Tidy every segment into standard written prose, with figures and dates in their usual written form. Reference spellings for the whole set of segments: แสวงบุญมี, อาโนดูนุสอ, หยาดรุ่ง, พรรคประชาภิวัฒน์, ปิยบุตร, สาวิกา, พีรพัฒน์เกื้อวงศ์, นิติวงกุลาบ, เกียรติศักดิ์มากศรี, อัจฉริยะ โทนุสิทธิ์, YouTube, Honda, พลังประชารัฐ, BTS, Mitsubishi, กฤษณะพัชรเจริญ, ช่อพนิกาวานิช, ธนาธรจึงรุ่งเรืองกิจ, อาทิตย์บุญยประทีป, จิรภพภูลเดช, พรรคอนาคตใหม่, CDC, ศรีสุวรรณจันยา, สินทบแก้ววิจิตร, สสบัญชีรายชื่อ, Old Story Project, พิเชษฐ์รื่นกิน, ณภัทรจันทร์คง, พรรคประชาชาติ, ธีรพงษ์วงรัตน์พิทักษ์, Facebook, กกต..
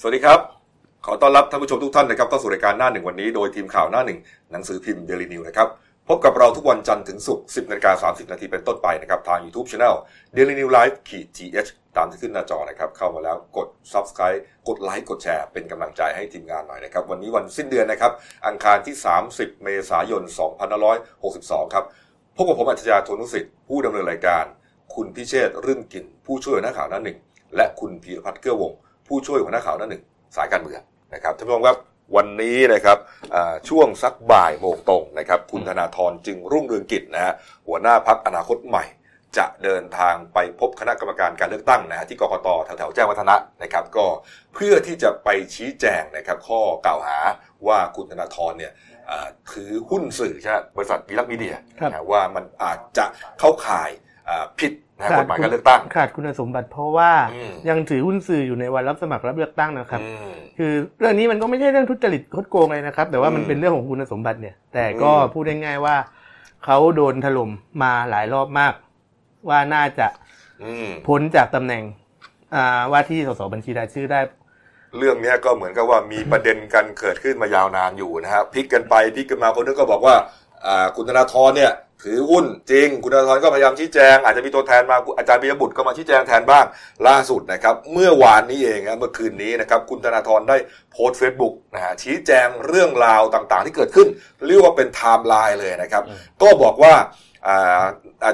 สวัสดีครับขอต้อนรับท่านผู้ชมทุกท่านนะครับเข้าสู่รายการหน้าหนึ่งวันนี้โดยทีมข่าวหน้าหนึ่งหนังสือพิมพ์ Daily News นะครับพบกับเราทุกวันจันทร์ถึงศุกร์ 10:30 น.เป็นต้นไปนะครับทาง YouTube Channel Daily News Live-TH ตามที่ขึ้นหน้าจอนะครับเข้ามาแล้วกด Subscribe กดไลค์กดแชร์เป็นกำลังใจให้ทีมงานหน่อยนะครับวันนี้วันสิ้นเดือนนะครับอังคารที่30เมษายน2562ครับพบกับผมอัจฉริยะ โทนุสิทธิ์ผู้ดำเนินรายการคุณพิเชษฐ์รื่นกินผู้ช่วยหัวหน้าข่าวหน้าหนึ่งและคุณพีรพัฒน์เกื้อวงศ์ผู้ช่วยหัวหน้าข่าวหน้าหนึ่งสายการเมืองนะครับท่านผู้ชมครับวันนี้นะครับช่วงสักบ่ายโมงตรงนะครับคุณธนาธรจึงรุ่งเรืองกิจนะฮะหัวหน้าพรรคอนาคตใหม่จะเดินทางไปพบคณะกรรมการการเลือกตั้งนะฮะที่กกต.แถวๆแจ้งวัฒนะนะครับก็เพื่อที่จะไปชี้แจงนะครับข้อกล่าวหาว่าคุณธนาธรเนี่ยถือหุ้นสื่อใช่ไหมบริษัทวีลักษณ์มีเดียนะว่ามันอาจจะเข้าข่ายผิดกฎหมายการเลือกตั้งขาดคุณสมบัติเพราะว่ายังถือหุ้นสื่ออยู่ในวันรับสมัครรับเลือกตั้งนะครับคือเรื่องนี้มันก็ไม่ใช่เรื่องทุจริตคดโกงอะไรนะครับแต่ว่ามันเป็นเรื่องของคุณสมบัติเนี่ยแต่ก็พูดง่ายๆว่าเขาโดนถล่มมาหลายรอบมากว่าน่าจะพ้นจากตำแหน่งว่าที่สสบัญชีรายชื่อได้เรื่องนี้ก็เหมือนกับว่ามีประเด็นกันเกิดขึ้นมายาวนานอยู่นะฮะพลิกกันไปพลิกกันมาคนนึงก็บอกว่าคุณธนาธรเนี่ยถือหุ้นจริงคุณธนาธรก็พยายามชี้แจงอาจจะมีตัวแทนมาอาจารย์ปิยบุตรก็มาชี้แจงแทนบ้างล่าสุดนะครับเมื่อวานนี้เองนะเมื่อคืนนี้นะครับคุณธนาธรได้โพสต์ Facebook นะฮะชี้แจงเรื่องราวต่างๆที่เกิดขึ้นเรียกว่าเป็นไทม์ไลน์เลยนะครับก็บอกว่า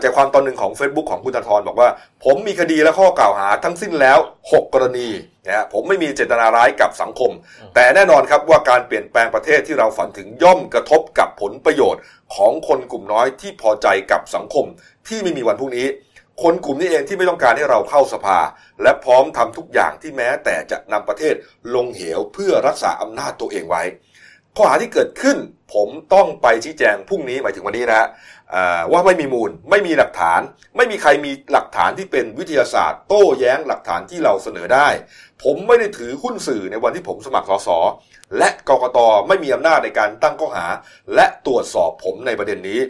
ใจความตอนหนึ่งของ Facebook ของคุณธนาธรบอกว่าผมมีคดีและข้อกล่าวหาทั้งสิ้นแล้ว6กรณีนะฮะผมไม่มีเจตนาร้ายกับสังคมแต่แน่นอนครับว่าการเปลี่ยนแปลงประเทศที่เราฝันถึงย่อมกระทบกับผลประโยชน์ของคนกลุ่มน้อยที่พอใจกับสังคมที่ไม่มีวันพรุ่งนี้คนกลุ่มนี้เองที่ไม่ต้องการให้เราเข้าสภาและพร้อมทำทุกอย่างที่แม้แต่จะนำประเทศลงเหวเพื่อรักษาอำนาจตัวเองไว้ข้อหาที่เกิดขึ้นผมต้องไปชี้แจงพรุ่งนี้หมายถึงวันนี้นะฮะว่าไม่มีมูลไม่มีหลักฐานไม่มีใครมีหลักฐานที่เป็นวิทยาศาสตร์โต้แย้งหลักฐานที่เราเสนอได้ผมไม่ได้ถือหุ้นสื่อในวันที่ผมสมัครสสและกกต.ไม่มีอำนาจในการตั้งข้อหาและตรวจสอบผมในประเด็นนี้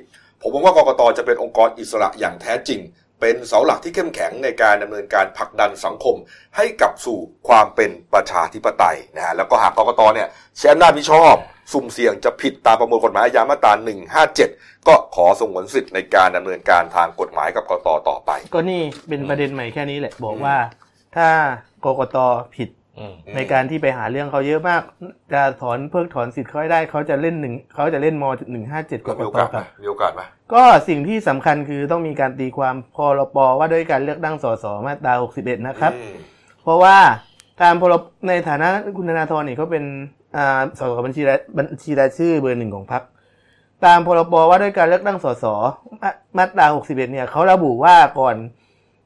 ผมมองว่ากกต.จะเป็นองค์กรอิสระอย่างแท้จริงเป็นเสาหลักที่เข้มแข็งในการดำเนินการผลักดันสังคมให้กลับสู่ความเป็นประชาธิปไตยนะฮะแล้วก็หากกกต.เนี่ยใช้อำนาจมิชอบสุ่มเสี่ยงจะผิดตามประมวลกฎหมายอาญามาตรา157ก็ขอสงวนสิทธิ์ในการดำเนินการทางกฎหมายกับกกต.ต่อไปก็นี่เป็นประเด็นใหม่แค่นี้แหละบอกว่าถ้ากกต.ผิดในการที่ไปหาเรื่องเขาเยอะมากจะถอนเพิกถอนสิทธิ์เขาได้เขาจะเล่นม.157 กกต.ครับมีโอกาสมั้ยก็สิ่งที่สำคัญคือต้องมีการตีความพรบ.ว่าด้วยการเลือกตั้งสสมาตรา61นะครับเพราะว่าการพรบ.ในฐานะคุณธนาธรนี่เขาเป็นสสบัญชีรายชื่อเบอร์1ของพรรคตามพรบ.ว่าด้วยการเลือกตั้งสสมาตรา61เนี่ยเขาระบุว่าก่อน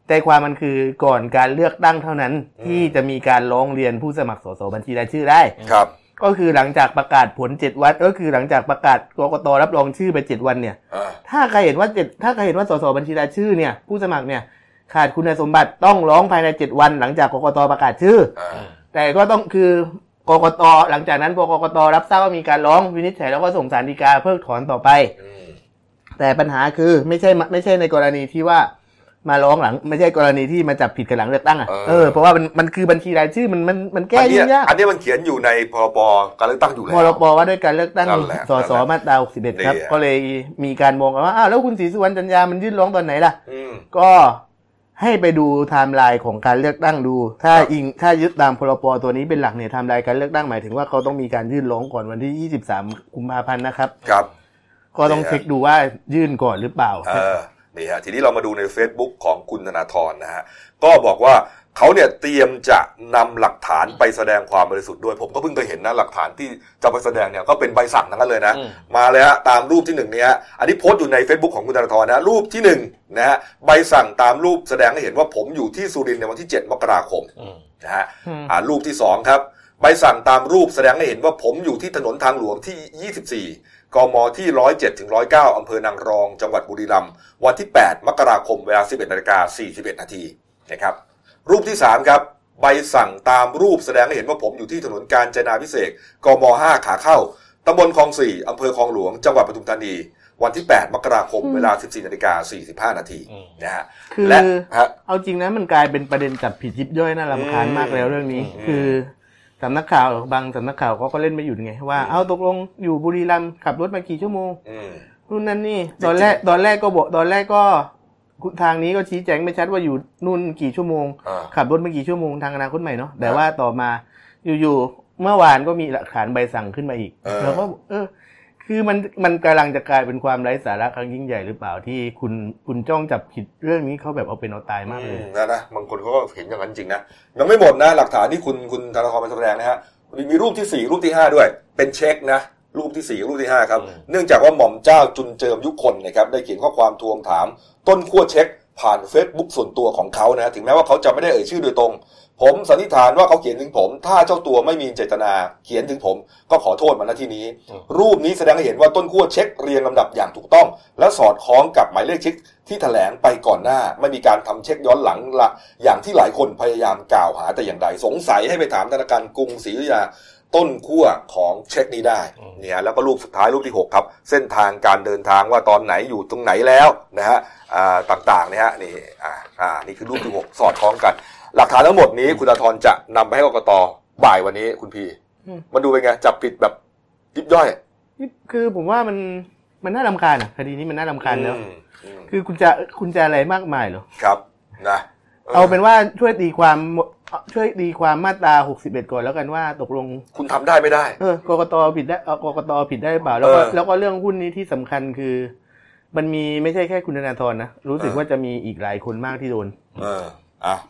ใจความมันคือก่อนการเลือกตั้งเท่านั้นที่จะมีการร้องเรียนผู้สมัครสสบัญชีรายชื่อได้ครับก็คือหลังจากประกาศผล7วันก็คือหลังจากประกาศกกต.รับรองชื่อไป7วันเนี่ยถ้าใครเห็นว่าสสบัญชีรายชื่อเนี่ยผู้สมัครเนี่ยขาดคุณสมบัติต้องร้องภายใน7วันหลังจากกกต.ประกาศชื่อแต่ก็ต้องคือกกต.หลังจากนั้นพอกกต.รับทราบว่ามีการร้องวินิจฉัยแล้วก็ส่งศาลฎีกาเพิกถอนต่อไปแต่ปัญหาคือไม่ใช่ในกรณีที่ว่ามาร้องหลังไม่ใช่กรณีที่มาจับผิดกันหลังเลือกตั้งอ่ะเพราะว่ามันคือบัญชีรายชื่อมันแก้ยุ่งยากอันนี้มันเขียนอยู่ในพรบการเลือกตั้งอยู่แล้วพรบว่าด้วยการเลือกตั้งสสมาตรา61ครับก็เลยมีการมองกันว่าอ้าวแล้วคุณศรีสุวรรณจันยามันยื่นร้องตอนไหนล่ะก็ให้ไปดูไทม์ไลน์ของการเลือกตั้งดูถ้ายึดตามพรบตัวนี้เป็นหลักเนี่ยไทม์ไลน์การเลือกตั้งหมายถึงว่าเขาต้องมีการยื่นร้องก่อนวันที่23กุมภาพันธ์นะครับครับก็ต้องเช็คดูว่ายื่นก่อนหรือเปล่านี่ฮะทีนี้เรามาดูใน Facebook ของคุณธนาธรนะฮะก็บอกว่าเขาเนี่ยเตรียมจะนำหลักฐานไปแสดงความบริสุทธิ์ด้วยผมก็เพิ่งเคยเห็นนะหลักฐานที่จะไปแสดงเนี่ยก็เป็นใบสั่งทั้งนั้นเลยนะมาเลยฮะตามรูปที่1เนี่ยอันนี้โพสต์อยู่ใน Facebook ของคุณธนาธรนะรูปที่1นะฮะใบสั่งตามรูปแสดงให้เห็นว่าผมอยู่ที่สุรินทร์ในวันที่7มกราคมนะฮะรูปที่2ครับใบสั่งตามรูปแสดงให้เห็นว่าผมอยู่ที่ถนนทางหลวงที่24กมที่ 107-109 อำเภอนางรองจังหวัดบุรีรัมย์วันที่8มกราคมเวลา 11:41 น.นะครับรูปที่3ครับใบสั่งตามรูปแสดงให้เห็นว่าผมอยู่ที่ถนนกาญจนาภิเษกกม5ขาเข้าตำบลคลอง4อำเภอคลองหลวงจังหวัดปทุมธานีวันที่8มกราคมเวลา 14:45 น.นะฮะคือเอาจริงนะมันกลายเป็นประเด็นจับผิดยิบย่อยน่ารำคาญมากแล้วเรื่องนี้คือ สำนักข่าวบางสำนักข่าวก็เล่นไม่หยุดไงว่าเอาตกลงอยู่บุรีรัมย์ขับรถมากี่ชั่วโมงนู่นนั่นนี่ตอนแรกก็บอกตอนแรกก็ทางนี้ก็ชี้แจงไม่ชัดว่าอยู่นู่นกี่ชั่วโมงขับรถมากี่ชั่วโมงทางอนาคตใหม่เนาะแต่ว่าต่อมาอยู่ๆเมื่อวานก็มีหลักฐานใบสั่งขึ้นมาอีกแล้วก็คือมันกำลังจะกลายเป็นความไร้สาระครั้งยิ่งใหญ่หรือเปล่าที่คุณจ้องจับผิดเรื่องนี้เขาแบบเอาเป็นเอาตายมากเลยนะบางคนเขาก็เห็นอย่างนั้นจริงนะยังไม่หมดนะหลักฐานที่คุณธนาธรมาแสดงนะฮะมีรูปที่4รูปที่5ด้วยเป็นเช็คนะรูปที่4รูปที่5ครับเนื่องจากว่าหม่อมเจ้าจุนเจิมยุคนนะครับได้เขียนข้อความทวงถามต้นขั้วเช็คผ่าน Facebook ส่วนตัวของเขานะถึงแม้ว่าเขาจะไม่ได้เอ่ยชื่อโดยตรงผมสันนิษฐานว่าเขาเขียนถึงผมถ้าเจ้าตัวไม่มีเจตนาเขียนถึงผมก็ขอโทษมาณที่นี้รูปนี้แสดงให้เห็นว่าต้นขั้วเช็คเรียงลำดับอย่างถูกต้องและสอดคล้องกับหมายเลขเช็คที่แถลงไปก่อนหน้าไม่มีการทำเช็คย้อนหลังละอย่างที่หลายคนพยายามกล่าวหาแต่อย่างใดสงสัยให้ไปถามธนาคารกรุงศรีอยุธยาต้นขั้วของเช็คนี้ได้เนี่ยแล้วก็รูปสุดท้ายรูปที่6ครับเส้นทางการเดินทางว่าตอนไหนอยู่ตรงไหนแล้วนะฮะต่างๆนะฮะนี่นี่คือรูปที่6สอดคล้องกันหลักฐานทั้งหมดนี้คุณธนาธรจะนำไปให้กกต.บ่ายวันนี้คุณพี่มันดูเป็นไงจับผิดแบบยิบย่อยคือผมว่ามันน่ารำคาญอ่ะคดีนี้มันน่ารำคาญแล้วคือคุณจะอะไรมากมายเหรอครับนะเอาเป็นว่าช่วยตีความมาตรา61ก่อนแล้วกันว่าตกลงคุณทำได้ไม่ได้กกต.ผิดได้กกต.ผิดได้หรือเปล่าแล้วก็เรื่องหุ้นนี้ที่สำคัญคือมันมีไม่ใช่แค่คุณธนาธรนะรู้สึกว่าจะมีอีกหลายคนมากที่โดน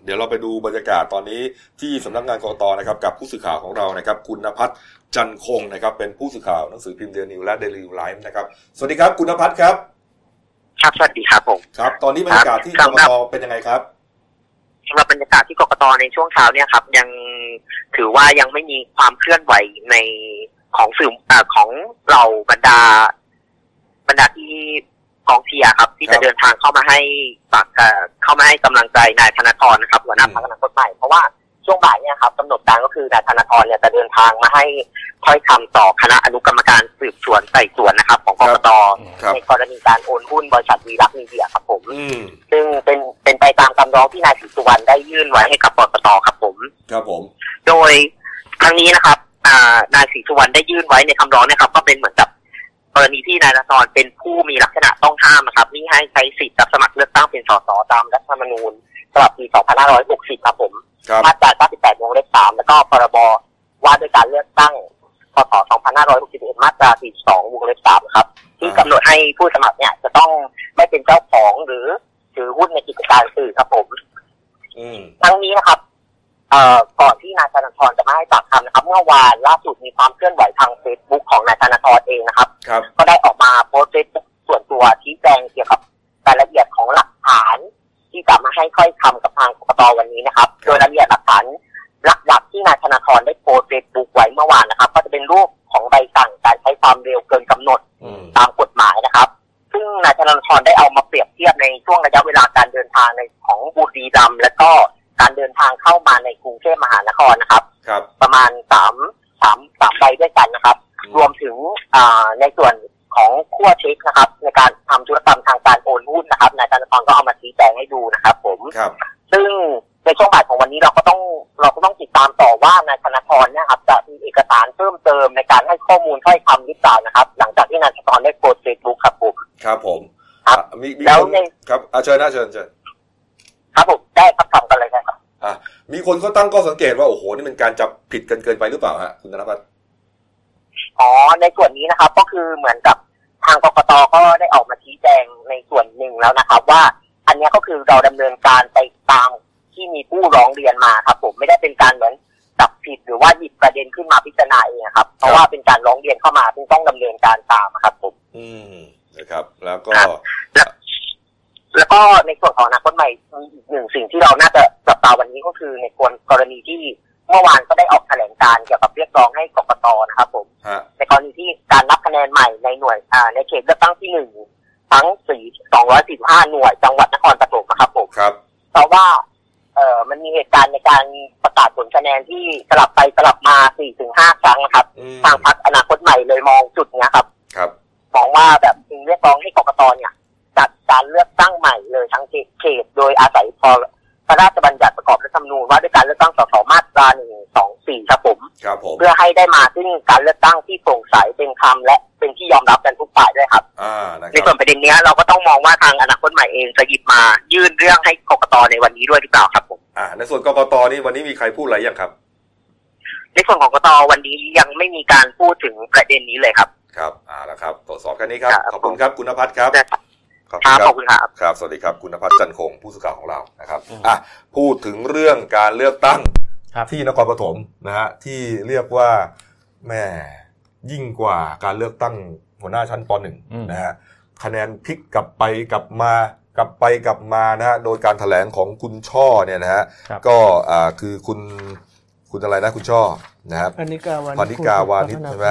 เดี๋ยวเราไปดูบรรยากาศตอนนี้ที่สำนักงานกกต.นะครับกับผู้สื่อข่าวของเรานะครับคุณณภัทรจันทร์คงนะครับเป็นผู้สื่อข่าวหนังสือพิมพ์เดลินิวและเดลินิวไลฟ์นะครับสวัสดีครับคุณณภัทรครับครับสวัสดีครับผมครับตอนนี้บรรยากาศที่กกต.เป็นยังไงครับสำหรับบรรยากาศที่กกต.ในช่วงเช้าเนี่ยครับยังถือว่ายังไม่มีความเคลื่อนไหวในของสื่อของเราบรรดาที่กองเชียร์ครับที่จะเดินทางเข้ามาให้กำลังใจนายธนาธรนะครับหัวหน้าพรรคอนาคตใหม่เพราะว่าช่วงบ่ายเนี่ยครับกำหนดการก็คือนายธนาธรเนี่ยจะเดินทางมาให้ถ้อยคำต่อคณะอนุกรรมการสืบสวนไต่สวนนะครับของกกต.ในกรณีการโอนหุ้นบริษัทวีลักษณ์มีเดียครับผมซึ่งเป็นไปตามคำร้องที่นายศิษย์สุวรรณได้ยื่นไว้ให้กับกกต.ครับผมโดยครั้งนี้นะครับนายศิษย์สุวรรณได้ยื่นไว้ในคำร้องเนี่ยครับก็เป็นเหมือนกับกรณีที่นายธนาธรเป็นผู้มีลักษณะต้องห้ามนะครับมิให้ใช้สิทธิ์รับสมัครเลือกตั้งเป็นสสตามรัฐธรรมนูญฉบับปี 2560 ครับผมมาตรา 98 วงเล็บ 3แล้วก็พรบว่าด้วยการเลือกตั้งพ.ศ. 2561 มาตรา 42 วงเล็บ 3ครับที่กำหนดให้ผู้สมัครเนี่ยจะต้องไม่เป็นเจ้าของหรือถือหุ้นในกิจการสื่อครับผมทั้งนี้นะครับก่อนที่นายธนาธรจะมาให้ปากคำนะครับเมื่อวานล่าสุดมีความเคลื่อนไหวทาง Facebook ของนายธนาธรเองนะครับก็ได้ออกมาโพสต์ Facebook ส่วนตัวชี้แจงเกี่ยวกับรายละเอียดของหลักฐานที่จะมาให้ค่อยคำกับทางกกต.วันนี้นะครับโดยรายละเอียดหลักฐานหลักๆที่นายธนาธรได้โพสต์ Facebook ไว้เมื่อวานนะครับก็จะเป็นรูปของใบสั่งการใช้ความเร็วเกินกำหนดตามกฎหมายนะครับซึ่งนายธนาธรได้เอามาเปรียบเทียบในช่วงระยะเวลาการเดินทางในของบุรีรัมย์และก็การเดินทางเข้ามาในกรุงเทพมหานครนะครับประมาณสามใบด้วยกันนะครับรวมถึงในส่วนของขั้วเช็คนะครับในการทำธุรกรรมทางการโอนหุ้นนะครับนายธนาธรก็เอามาชี้แจงให้ดูนะครับผมซึ่งในช่วงบ่ายของวันนี้เราก็ต้องติดตามต่อว่านายธนาธรเนี่ยครับจะมีเอกสารเพิ่มเติมในการให้ข้อมูลถ้อยคำหรือเปล่านะครับหลังจากที่นายธนาธรได้โพสต์เฟซบุ๊กครับผมครับแล้วในครับเชิญครับผมได้ครับทำกันเลยนะครับมีคนเขาตั้งข้อสังเกตว่าโอ้โหนี่เป็นการจับผิดกันเกินไปหรือเปล่าฮะคุณธนาธรในส่วนนี้นะครับก็คือเหมือนกับทางกกต.ก็ได้ออกมาชี้แจงในส่วนหนึ่งแล้วนะครับว่าอันนี้ก็คือเราดำเนินการไปตามที่มีผู้ร้องเรียนมาครับผมไม่ได้เป็นการเหมือนจับผิดหรือว่าหยิบประเด็นขึ้นมาพิจารณาเองครับเพราะว่าเป็นการร้องเรียนเข้ามาที่ต้องดำเนินการตามครับผมนะครับแล้วก็ในส่วนของอนาคตใหม่มีอีกหนึ่งสิ่งที่เราน่าจะจับตาวันนี้ก็คือในกรณีที่เมื่อวานก็ได้ออกแถลงการเกี่ยวกับเรียกร้องให้กกต.นะครับผมในกรณีที่การนับคะแนนใหม่ในหน่วยในเขตเลือกตั้งที่1ทั้ง245หน่วยจังหวัดนครปฐมนะครับผมเพราะว่ามันมีเหตุการณ์ในการประกาศผลคะแนนที่สลับไปสลับมา 4-5 ครั้งนะครับทางพรรคอนาคตใหม่เลยมองจุดนี้ครับมองว่าแบบเรียกร้องให้กกต.เนี่ยจัดการเลือกตั้งใหม่เลยทั้งเขตโดยอาศัยพระราชบัญญัติประกอบรัฐธรรมนูญว่าด้วยการเลือกตั้งสสมาตรา 1 64ครับผมเพื่อให้ได้มาซึ่งการเลือกตั้งที่โปร่งใสเป็นธรรมและเป็นที่ยอมรับกันทุกฝ่ายด้วยครับในส่วนประเด็นนี้เราก็ต้องมองว่าทางอนาคตใหม่เองจะหยิบมายื่นเรื่องให้กกต.ในวันนี้ด้วยหรือเปล่าครับผมในส่วนกกต.นี่วันนี้มีใครพูดอะไรยังครับในส่วนของกกต.วันนี้ยังไม่มีการพูดถึงประเด็นนี้เลยครับครับแล้วครับตรวจสอบกันนี้ครับขอบคุณครับคุณณภัทรครับขอบคุณครับครับสวัสดีครับคุณณภัทรจันทร์คงผู้สื่อข่าวของเรานะครับพูดถึงเรื่องการเลือกตั้งที่นครปฐมนะฮะที่เรียกว่าแม่ยิ่งกว่าการเลือกตั้งหัวหน้าชั้นป .1 นะฮะคะแนนพลิกกลับไปกลับมานะฮะโดยการแถลงของคุณช่อเนี่ยนะฮะก็คือคุณอะไรนะคุณช่อนะครับพนิกาวานิชใช่ไหม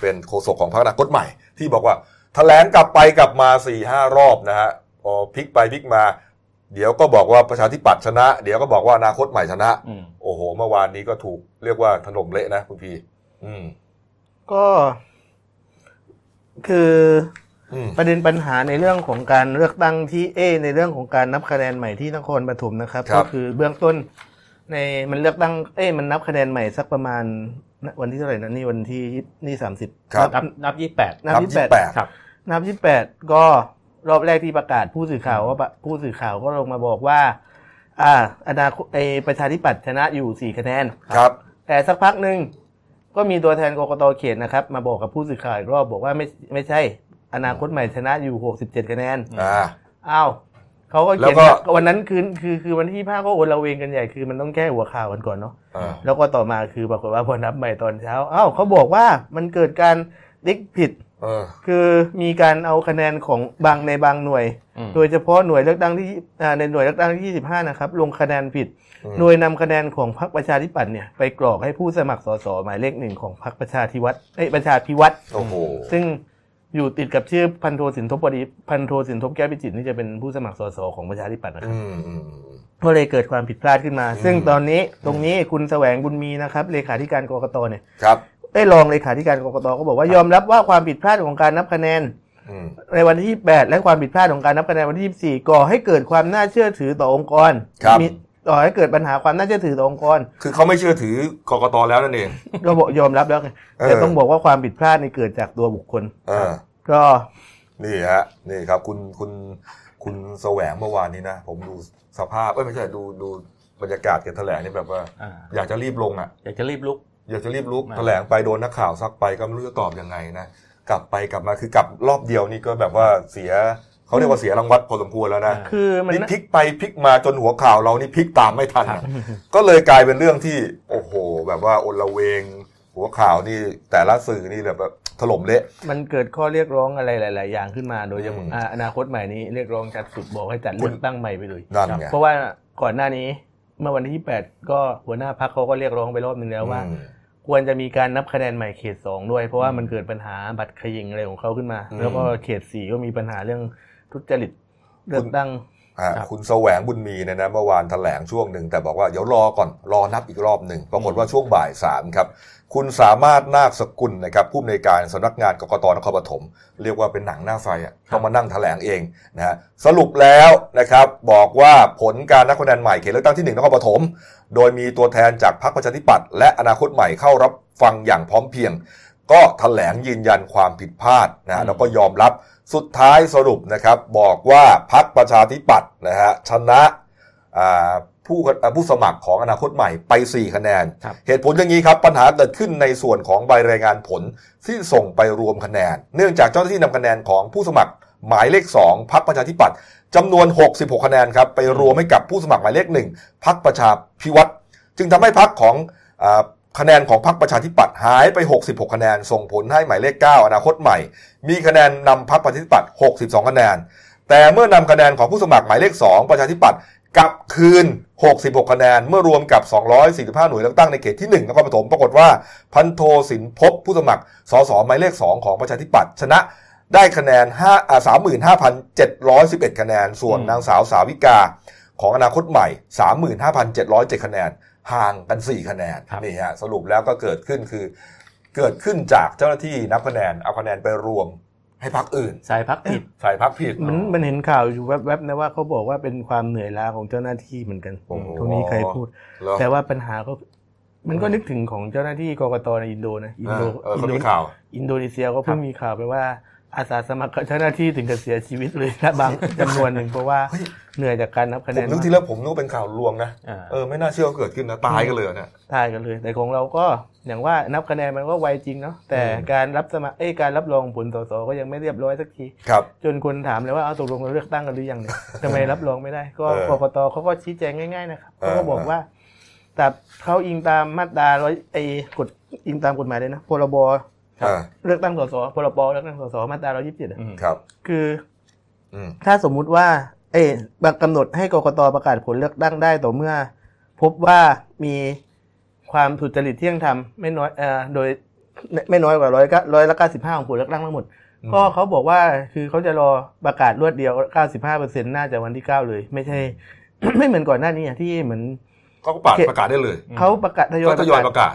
เป็นโฆษกของพรรคอนาคตใหม่ที่บอกว่าแถลงกลับไปกลับมา 4-5 รอบนะฮะพอพลิกไปพลิกมาเดี๋ยวก็บอกว่าประชาธิปัตย์ชนะเดี๋ยวก็บอกว่าอนาคตใหม่ชนะโอ้โหเมื่อวานนี้ก็ถูกเรียกว่าถล่มเละนะคุณพี่ก็คือประเด็นปัญหาในเรื่องของการเลือกตั้งที่ในเรื่องของการนับคะแนนใหม่ที่นครปฐมนะครับก็คือเบื้องต้นในมันเลือกตั้งมันนับคะแนนใหม่สักประมาณวันที่เท่าไหร่นะนี่วันที่นี่30ครับนับ28ครับนับ28ก็รอบแรกที่ประกาศผู้สื่อข่าวก็ลงมาบอกว่าอนาคตประชาธิปัตย์ชนะอยู่4คะแนนครับแต่สักพักนึงก็มีตัวแทนกกต.เขตนะครับมาบอกกับผู้สื่อข่าวอีกรอบบอกว่าไม่ใช่อนาคตใหม่ชนะอยู่67คะแนนอ้าวเขาก็เขียนวันนั้นคือวันที่5ก็โอนระเวงกันใหญ่คือมันต้องแก้หัวข่าวกันก่อนเนาะแล้วก็ต่อมาคือปรากฏว่าพอนับใหม่ตอนเช้าอ้าวเขาบอกว่ามันเกิดการดิกผิดคือมีการเอาคะแนนของบางหน่วยโดยเฉพาะหน่วยเลือกตั้งที่ในหน่วยเลือกตั้งที่25นะครับลงคะแนนผิดหน่วยนำคะแนนของพรรคประชาธิปัตย์เนี่ยไปกรอกให้ผู้สมัครสสหมายเลข1ของพรรคประชาภิวัฒน์ซึ่งอยู่ติดกับชื่อพันโทสินทบแก้ววิจิตรนี่จะเป็นผู้สมัครสสของประชาธิปัตย์นะครับก็เลยเกิดความผิดพลาดขึ้นมาซึ่งตอนนี้ตรงนี้คุณแสวงบุญมีนะครับเลขาธิการกกตเนี่ยครับรองเลขาธิการกกตก็บอกว่ายอมรับว่าความผิดพลาดของการนับคะแนนในวันที่8และความผิดพลาดของการนับคะแนนวันที่24ก่อให้เกิดความน่าเชื่อถือต่อองค์กรต่อให้เกิดปัญหาความน่าเชื่อถือต่อองค์กรคือเขาไม่เชื่อถือกกตแล้วนั่นเองก็บอกยอมรับแล้วแต่ต้องบอกว่าความผิดพลาดนี่เกิดจากตัวบุคคลก็นี่ฮะนี่ครับคุณแสวงเมื่อวานนี้นะผมดูสภาพไม่ใช่ดูบรรยากาศการแถลงนี่แบบว่าอยากจะรีบลงอ่ะอยากจะรีบลุกแถลงไปโดนนักข่าวซักไปก็ไม่รู้จะตอบยังไงนะกลับไปกลับมาคือกลับรอบเดียวนี่ก็แบบว่าเขาเรียกว่าเสียรางวัลพอสมควรแล้วนะคือมันพลิกไปพลิกมาจนหัวข่าวเรานี่พลิกตามไม่ทันก็เลยกลายเป็นเรื่องที่โอ้โหแบบว่าโอละเวงหัวข่าวนี่แต่ละสื่อนี่แบบถล่มเละมันเกิดข้อเรียกร้องอะไรหลายๆอย่างขึ้นมาโดยเฉพาะอนาคตใหม่นี้เรียกร้องชัดสุดบอกให้จัดเลือกตั้งใหม่ไปเลยเพราะว่าก่อนหน้านี้เมื่อวันที่8ก็หัวหน้าพรรคเขาก็เรียกร้องไปรอบนึงแล้วว่าควรจะมีการนับคะแนนใหม่เขต2ด้วยเพราะว่ามันเกิดปัญหาบัตรเขย่งอะไรของเขาขึ้นมาแล้วก็เขต4ก็มีปัญหาเรื่องทุจริตเลือกตั้งคุณแสวงบุญมีเนี่ยนะเมื่อวานแถลงช่วงหนึ่งแต่บอกว่าเดี๋ยวรอก่อนรอนับอีกรอบหนึ่งปรากฏว่าช่วงบ่าย3ครับคุณสามารถนาคสกุลนะครับผู้อำนวยการสำนักงานกกต.นครปฐมเรียกว่าเป็นหนังหน้าไฟต้องมานั่งแถลงเองนะฮะสรุปแล้วนะครับบอกว่าผลการนับคะแนนใหม่เขตเลือกตั้งที่1นครปฐมโดยมีตัวแทนจากพรรคประชาธิปัตย์และอนาคตใหม่เข้ารับฟังอย่างพร้อมเพรียงก็แถลงยืนยันความผิดพลาดนะแล้วก็ยอมรับสุดท้ายสรุปนะครับบอกว่าพรรคประชาธิปัตย์นะฮะชนะผู้สมัครของอนาคตใหม่ไป4คะแนนเหตุผลอย่างนี้ครับปัญหาเกิดขึ้นในส่วนของใบรายงานผลที่ส่งไปรวมคะแนนเนื่องจากเจ้าหน้าที่นำคะแนนของผู้สมัครหมายเลข2พรรคประชาธิปัตย์จำนวน66คะแนนครับไปรวมให้กับผู้สมัครหมายเลข1พรรคประชาภิวัฒน์จึงทำให้พรรคของคะแนนของพรรคประชาธิปัตย์หายไป66คะแนนส่งผลให้หมายเลข9อนาคตใหม่มีคะแนนนำพรรคประชาธิปัตย์62คะแนนแต่เมื่อนำคะแนนของผู้สมัครหมายเลข2ประชาธิปัตย์กลับคืน66คะแนนเมื่อรวมกับ245หน่วยเลือกตั้งในเขตที่1นครปฐมปรากฏว่าพันโทสินพบผู้สมัครสสหมายเลข2ของประชาธิปัตย์ชนะได้คะแนน 35,711 คะแนนส่วนนางสาวสาวิกาของอนาคตใหม่ 35,707 คะแนนห่างกัน4คะแนนนี่ฮะสรุปแล้วก็เกิดขึ้นจากเจ้าหน้าที่นับคะแนนเอาคะแนนไปรวมให้พรรคอื่นใส่พรรคผิดมันเห็นข่าวอยู่แวบๆนะว่าเขาบอกว่าเป็นความเหนื่อยล้าของเจ้าหน้าที่เหมือนกันตรงนี้ใครพูดแต่ว่าปัญหาก็ มันก็นึกถึงของเจ้าหน้าที่กกตในอินโดนะอินโดนีเซียก็เพิ่งมีข่าวไปว่าอาสาสมัครเจ้าหน้าที่ถึงกับเสียชีวิตเลยนะบางจำนวนหนึ่งเพราะว่าเหนื่อยจากการนับคะแนนผมนึกทีแล้วผมนึกเป็นข่าวลวงนะไม่น่าเชื่อเกิดขึ้นนะตายกันเลยเนี่ยตายกันเลยแต่ของเราก็อย่างว่านับคะแนนมันก็ไวจริงเนาะแต่การรับสมัครการรับรองผลสสก็ยังไม่เรียบร้อยสักทีจนคนถามเลยว่าเอาตกลงเราเลือกตั้งกันหรือยังเนี่ยทำไมรับรองไม่ได้ก็กกตเขาก็ชี้แจงง่ายๆนะครับเขาก็บอกว่าแต่เขาอิงตามมาตรา100กฎอิงตามกฎหมายเลยนะพรบเลือกตั้งสสพรบเลือกตั้งสสมาตรา127ครับคือถ้าสมมุติว่ากำหนดให้กกตประกาศผลเลือกตั้งได้ต่อเมื่อพบว่ามีความทุจริตเที่ยงธรรมไม่น้อยโดยไม่น้อยกว่า195ของผลเลือกตั้งทั้งหมดก็เขาบอกว่าคือเขาจะรอประกาศรวดเดียว 95% น่าจะวันที่9เลยไม่ใช่ ไม่เหมือนก่อนหน้านี้ที่เหมือนเขาก็ประกาศได้เลยเขาประกาศทยอยประกาศ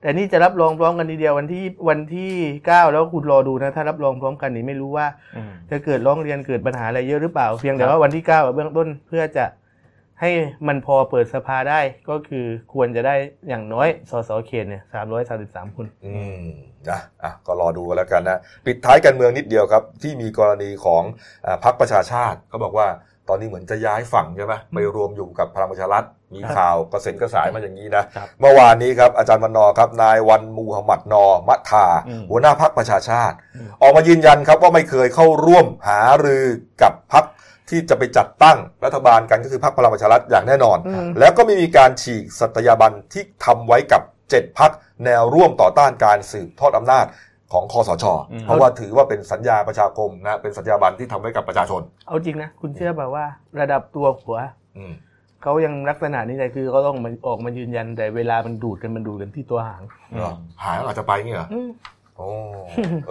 แต่นี่จะรับรองพร้อมกันทีเดียววันที่9แล้วคุณรอดูนะถ้ารับรองพร้อมกันนี่ไม่รู้ว่าจะเกิดร้องเรียนเกิดปัญหาอะไรเยอะหรือเปล่าเพียงแต่ว่าวันที่9เบื้องต้นเพื่อจะให้มันพอเปิดสภาได้ก็คือควรจะได้อย่างน้อยสสเขตเนี่ย333คนนะก็รอดูกันแล้วกันนะปิดท้ายการเมืองนิดเดียวครับที่มีกรณีของพรรคประชาชาติเขาบอกว่าตอนนี้เหมือนจะย้ายฝั่งใช่ไหมไปรวมอยู่กับพลังประชารัฐมีข่าวกระเซ็นกระสายมาอย่างนี้นะเมื่อวานนี้ครับอาจารย์วันนอครับนายวันมูฮัมหมัดนอมะทาหัวหน้าพรรคประชาชาติออกมายืนยันครับว่าไม่เคยเข้าร่วมหารือกับพรรคที่จะไปจัดตั้งรัฐบาลกันก็คือพรรคพลังประชารัฐอย่างแน่นอนแล้วก็ไม่มีการฉีกสัตยาบันที่ทำไว้กับ7พรรคแนวร่วมต่อต้านการสืบทอดอำนาจของคสช.เพราะว่าถือว่าเป็นสัญญาประชาคมนะเป็นสัญญาบันที่ทำไว้กับประชาชนเอาจริงนะคุณเชื่อป่ะว่าระดับตัวหัวเขายังลักษณะนี้เลยคือเขาต้องออกมายืนยันแต่เวลามันดูดกันที่ตัวหางหางอาจจะไปเงี้ยเหรอโ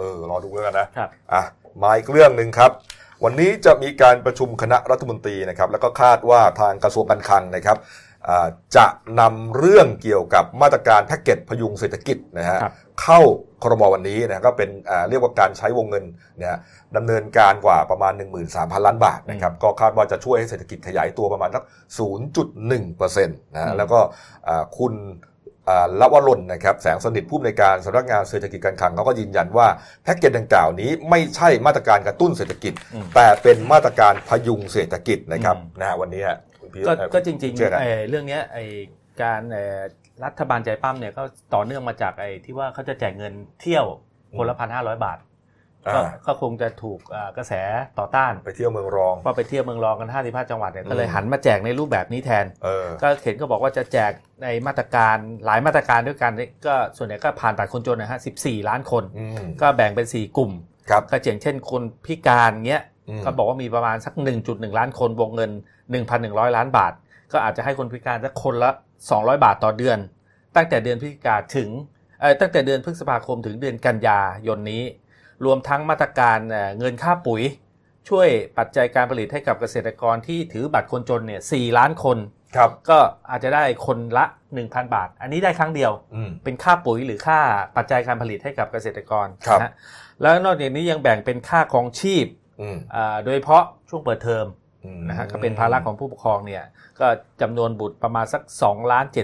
อ้รอดูแล้วกันนะมาอีกเรื่องนึงครับวันนี้จะมีการประชุมคณะรัฐมนตรีนะครับแล้วก็คาดว่าทางกระทรวงการคลังนะครับจะนำเรื่องเกี่ยวกับมาตรการแพ็กเกจพยุงเศรษฐกิจนะฮะเข้าครม.วันนี้นะก็เป็นเรียกว่าการใช้วงเงินเนี่ยดำเนินการกว่าประมาณ 13,000 ล้านบาทนะครับก็คาดว่าจะช่วยให้เศรษฐกิจขยายตัวประมาณสัก 0.1% นะแล้วก็คุณลวรนนะครับแสงสนิทผู้อำนวยการสำนักงานเศรษฐกิจการคลังเขาก็ยืนยันว่าแพ็กเกจดังกล่าวนี้ไม่ใช่มาตรการกระตุ้นเศรษฐกิจแต่เป็นมาตรการพยุงเศรษฐกิจนะครับนะวันนี้ก็จริงๆเรื่องนี้การรัฐบาลใจปั้มเนี่ยก็ต่อเนื่องมาจากที่ว่าเขาจะแจกเงินเที่ยวคนละ 1,500 บาทก็คงจะถูกกระแสต่อต้านไปเที่ยวเมืองรองว่าไปเที่ยวเมืองรองกัน55จังหวัดเนี่ยก็เลยหันมาแจกในรูปแบบนี้แทนก็เห็นก็บอกว่าจะแจกในมาตรการหลายมาตรการด้วยกันก็ส่วนใหญ่ก็ผ่านบัตรคนจนนะฮะ14ล้านคนก็แบ่งเป็น4กลุ่มก็เช่นคนพิการเงี้ยก็บอกว่ามีประมาณสัก 1.1 ล้านคนวงเงิน 1,100 ล้านบาทก็อาจจะให้คนพิการสักคนละ200บาทต่อเดือนตั้งแต่เดือนพฤศจิกายนถึงตั้งแต่เดือนพฤษภาคมถึงเดือนกันยายนนี้รวมทั้งมาตรการเงินค่าปุ๋ยช่วยปัจจัยการผลิตให้กับเกษตรกรที่ถือบัตรคนจนเนี่ย4ล้านคนครับก็อาจจะได้คนละ 1,000 บาทอันนี้ได้ครั้งเดียวเป็นค่าปุ๋ยหรือค่าปัจจัยการผลิตให้กับเกษตรกรนะแล้วนอกจากนี้ยังแบ่งเป็นค่าครองชีพโดยเฉพาะช่วงเปิดเทอมนะฮะก็เป็นภาระของผู้ปกครองเนี่ยก็จำนวนบุตรประมาณสัก